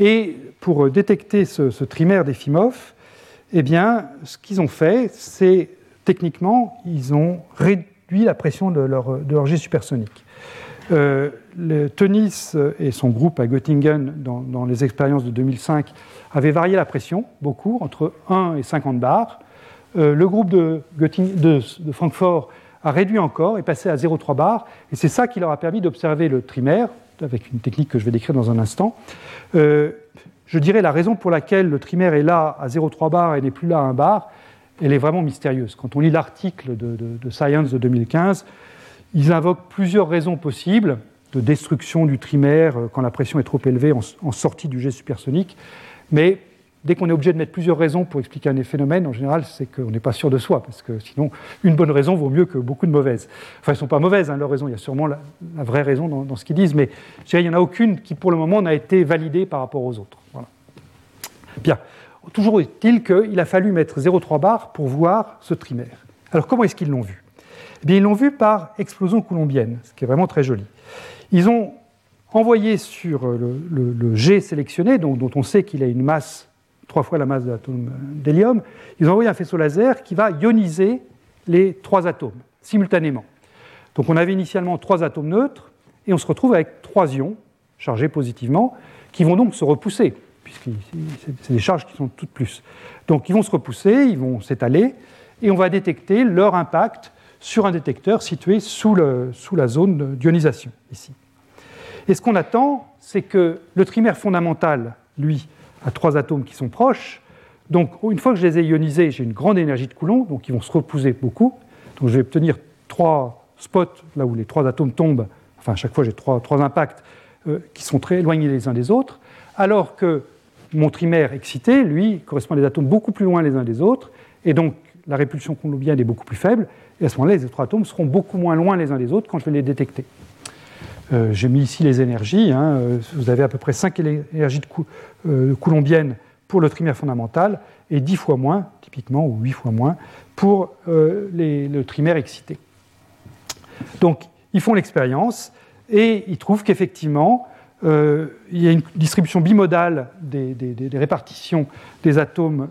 et pour détecter ce trimère d'Efimov, eh bien, ce qu'ils ont fait, c'est, techniquement, ils ont réduit la pression de leur jet supersonique. Tönnies et son groupe à Göttingen, dans les expériences de 2005, avaient varié la pression, beaucoup, entre 1 et 50 bars. Le groupe de Francfort a réduit encore, est passé à 0,3 bars, et c'est ça qui leur a permis d'observer le trimère, avec une technique que je vais décrire dans un instant. Je dirais la raison pour laquelle le trimère est là à 0,3 bars et n'est plus là à 1 bar, elle est vraiment mystérieuse. Quand on lit l'article de Science de 2015, ils invoquent plusieurs raisons possibles de destruction du trimère quand la pression est trop élevée en sortie du jet supersonique. Mais dès qu'on est obligé de mettre plusieurs raisons pour expliquer un phénomène, en général, c'est qu'on n'est pas sûr de soi, parce que sinon, une bonne raison vaut mieux que beaucoup de mauvaises. Enfin, elles ne sont pas mauvaises, leurs raisons. Il y a sûrement la vraie raison dans ce qu'ils disent, mais je dirais, il n'y en a aucune qui, pour le moment, n'a été validée par rapport aux autres. Voilà. Bien. Toujours est-il qu'il a fallu mettre 0,3 bar pour voir ce trimère. Alors, comment est-ce qu'ils l'ont vu ? Eh bien, ils l'ont vu par explosion coulombienne, ce qui est vraiment très joli. Ils ont envoyé sur le jet sélectionné, dont on sait qu'il a une masse, 3 fois la masse de l'atome d'hélium, ils ont envoyé un faisceau laser qui va ioniser les 3 atomes simultanément. Donc on avait initialement 3 atomes neutres, et on se retrouve avec 3 ions chargés positivement, qui vont donc se repousser, puisque c'est des charges qui sont toutes plus. Donc ils vont se repousser, ils vont s'étaler, et on va détecter leur impact sur un détecteur situé sous la zone d'ionisation, ici. Et ce qu'on attend, c'est que le trimère fondamental, lui, a 3 atomes qui sont proches. Donc, une fois que je les ai ionisés, j'ai une grande énergie de Coulomb, donc ils vont se repousser beaucoup. Donc, je vais obtenir 3 spots, là où les 3 atomes tombent, enfin, à chaque fois, j'ai 3 impacts qui sont très éloignés les uns des autres, alors que mon trimère excité, lui, correspond à des atomes beaucoup plus loin les uns des autres, et donc, la répulsion colombienne est beaucoup plus faible, et à ce moment-là, les 3 atomes seront beaucoup moins loin les uns des autres quand je vais les détecter. J'ai mis ici les énergies. Vous avez à peu près 5 énergies coulombiennes pour le trimère fondamental, et 10 fois moins, typiquement, ou 8 fois moins, pour le trimère excité. Donc, ils font l'expérience, et ils trouvent qu'effectivement, il y a une distribution bimodale des répartitions des atomes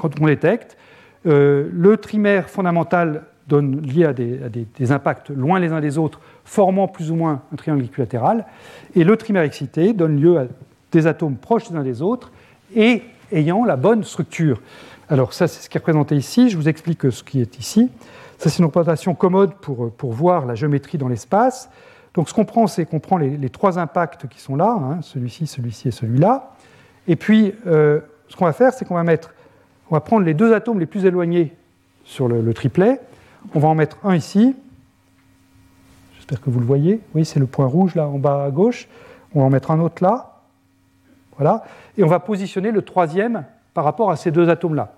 quand on détecte. Le trimère fondamental donne lié à des impacts loin les uns des autres, formant plus ou moins un triangle équilatéral, et le trimère excité donne lieu à des atomes proches les uns des autres et ayant la bonne structure. Alors ça, c'est ce qui est représenté ici. Je vous explique ce qui est ici. Ça, c'est une représentation commode pour voir la géométrie dans l'espace. Donc ce qu'on prend, c'est qu'on prend les 3 impacts qui sont là, celui-ci, celui-ci et celui-là. Et puis, ce qu'on va faire, c'est qu'on va mettre... On va prendre les 2 atomes les plus éloignés sur le triplet. On va en mettre un ici. J'espère que vous le voyez. Oui, c'est le point rouge là en bas à gauche. On va en mettre un autre là. Voilà. Et on va positionner le 3e par rapport à ces 2 atomes-là.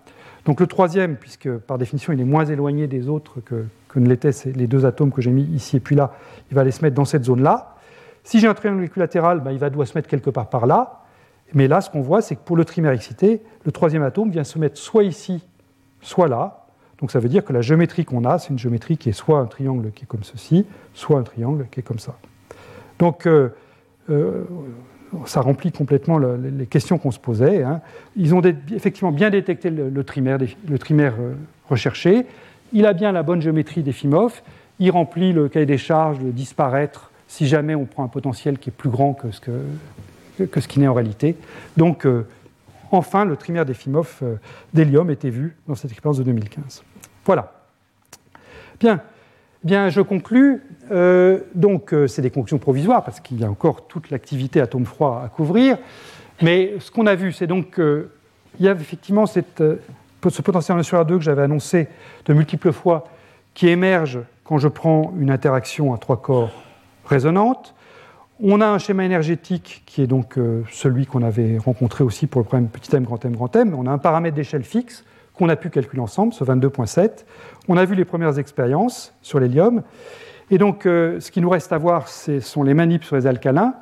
Donc le 3e, puisque par définition il est moins éloigné des autres que ne l'étaient les 2 atomes que j'ai mis ici et puis là, il va aller se mettre dans cette zone-là. Si j'ai un triangle équilatéral, ben, il doit se mettre quelque part par là. Mais là, ce qu'on voit, c'est que pour le trimère excité, le 3e atome vient se mettre soit ici, soit là. Donc ça veut dire que la géométrie qu'on a, c'est une géométrie qui est soit un triangle qui est comme ceci, soit un triangle qui est comme ça. Donc ça remplit complètement les questions qu'on se posait. Hein. Ils ont effectivement bien détecté le trimère recherché. Il a bien la bonne géométrie d'Efimov. Il remplit le cahier des charges de disparaître si jamais on prend un potentiel qui est plus grand que ce qui n'est en réalité. Donc, enfin, le trimère d'Efimov d'hélium était vu dans cette expérience de 2015. Voilà. Bien, je conclus. Donc, c'est des conclusions provisoires parce qu'il y a encore toute l'activité atome froid à couvrir. Mais ce qu'on a vu, c'est donc qu'il y a effectivement ce potentiel industriel à 2 que j'avais annoncé de multiples fois qui émerge quand je prends une interaction à 3 corps résonante. On a un schéma énergétique qui est donc celui qu'on avait rencontré aussi pour le problème petit m, grand m, grand m. On a un paramètre d'échelle fixe qu'on a pu calculer ensemble, ce 22.7. On a vu les premières expériences sur l'hélium. Et donc, ce qui nous reste à voir, ce sont les manips sur les alcalins,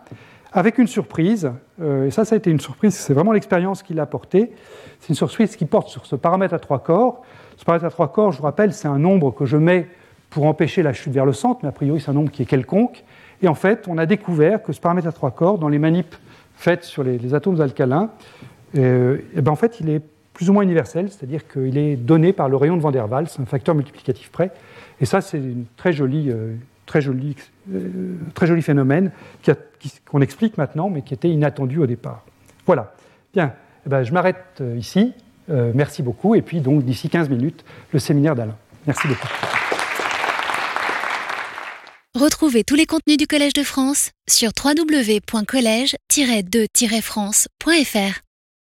avec une surprise. Et ça a été une surprise, c'est vraiment l'expérience qui l'a apportée. C'est une surprise qui porte sur ce paramètre à 3 corps. Ce paramètre à 3 corps, je vous rappelle, c'est un nombre que je mets pour empêcher la chute vers le centre, mais a priori, c'est un nombre qui est quelconque. Et en fait, on a découvert que ce paramètre à 3 corps, dans les manips faites sur les atomes alcalins, en fait, il est plus ou moins universel, c'est-à-dire qu'il est donné par le rayon de Van der Waals, un facteur multiplicatif près. Et ça, c'est un très joli phénomène qu'on explique maintenant, mais qui était inattendu au départ. Voilà. Bien, je m'arrête ici. Merci beaucoup. Et puis, donc, d'ici 15 minutes, le séminaire d'Alain. Merci beaucoup. Retrouvez tous les contenus du Collège de France sur www.college-2-france.fr.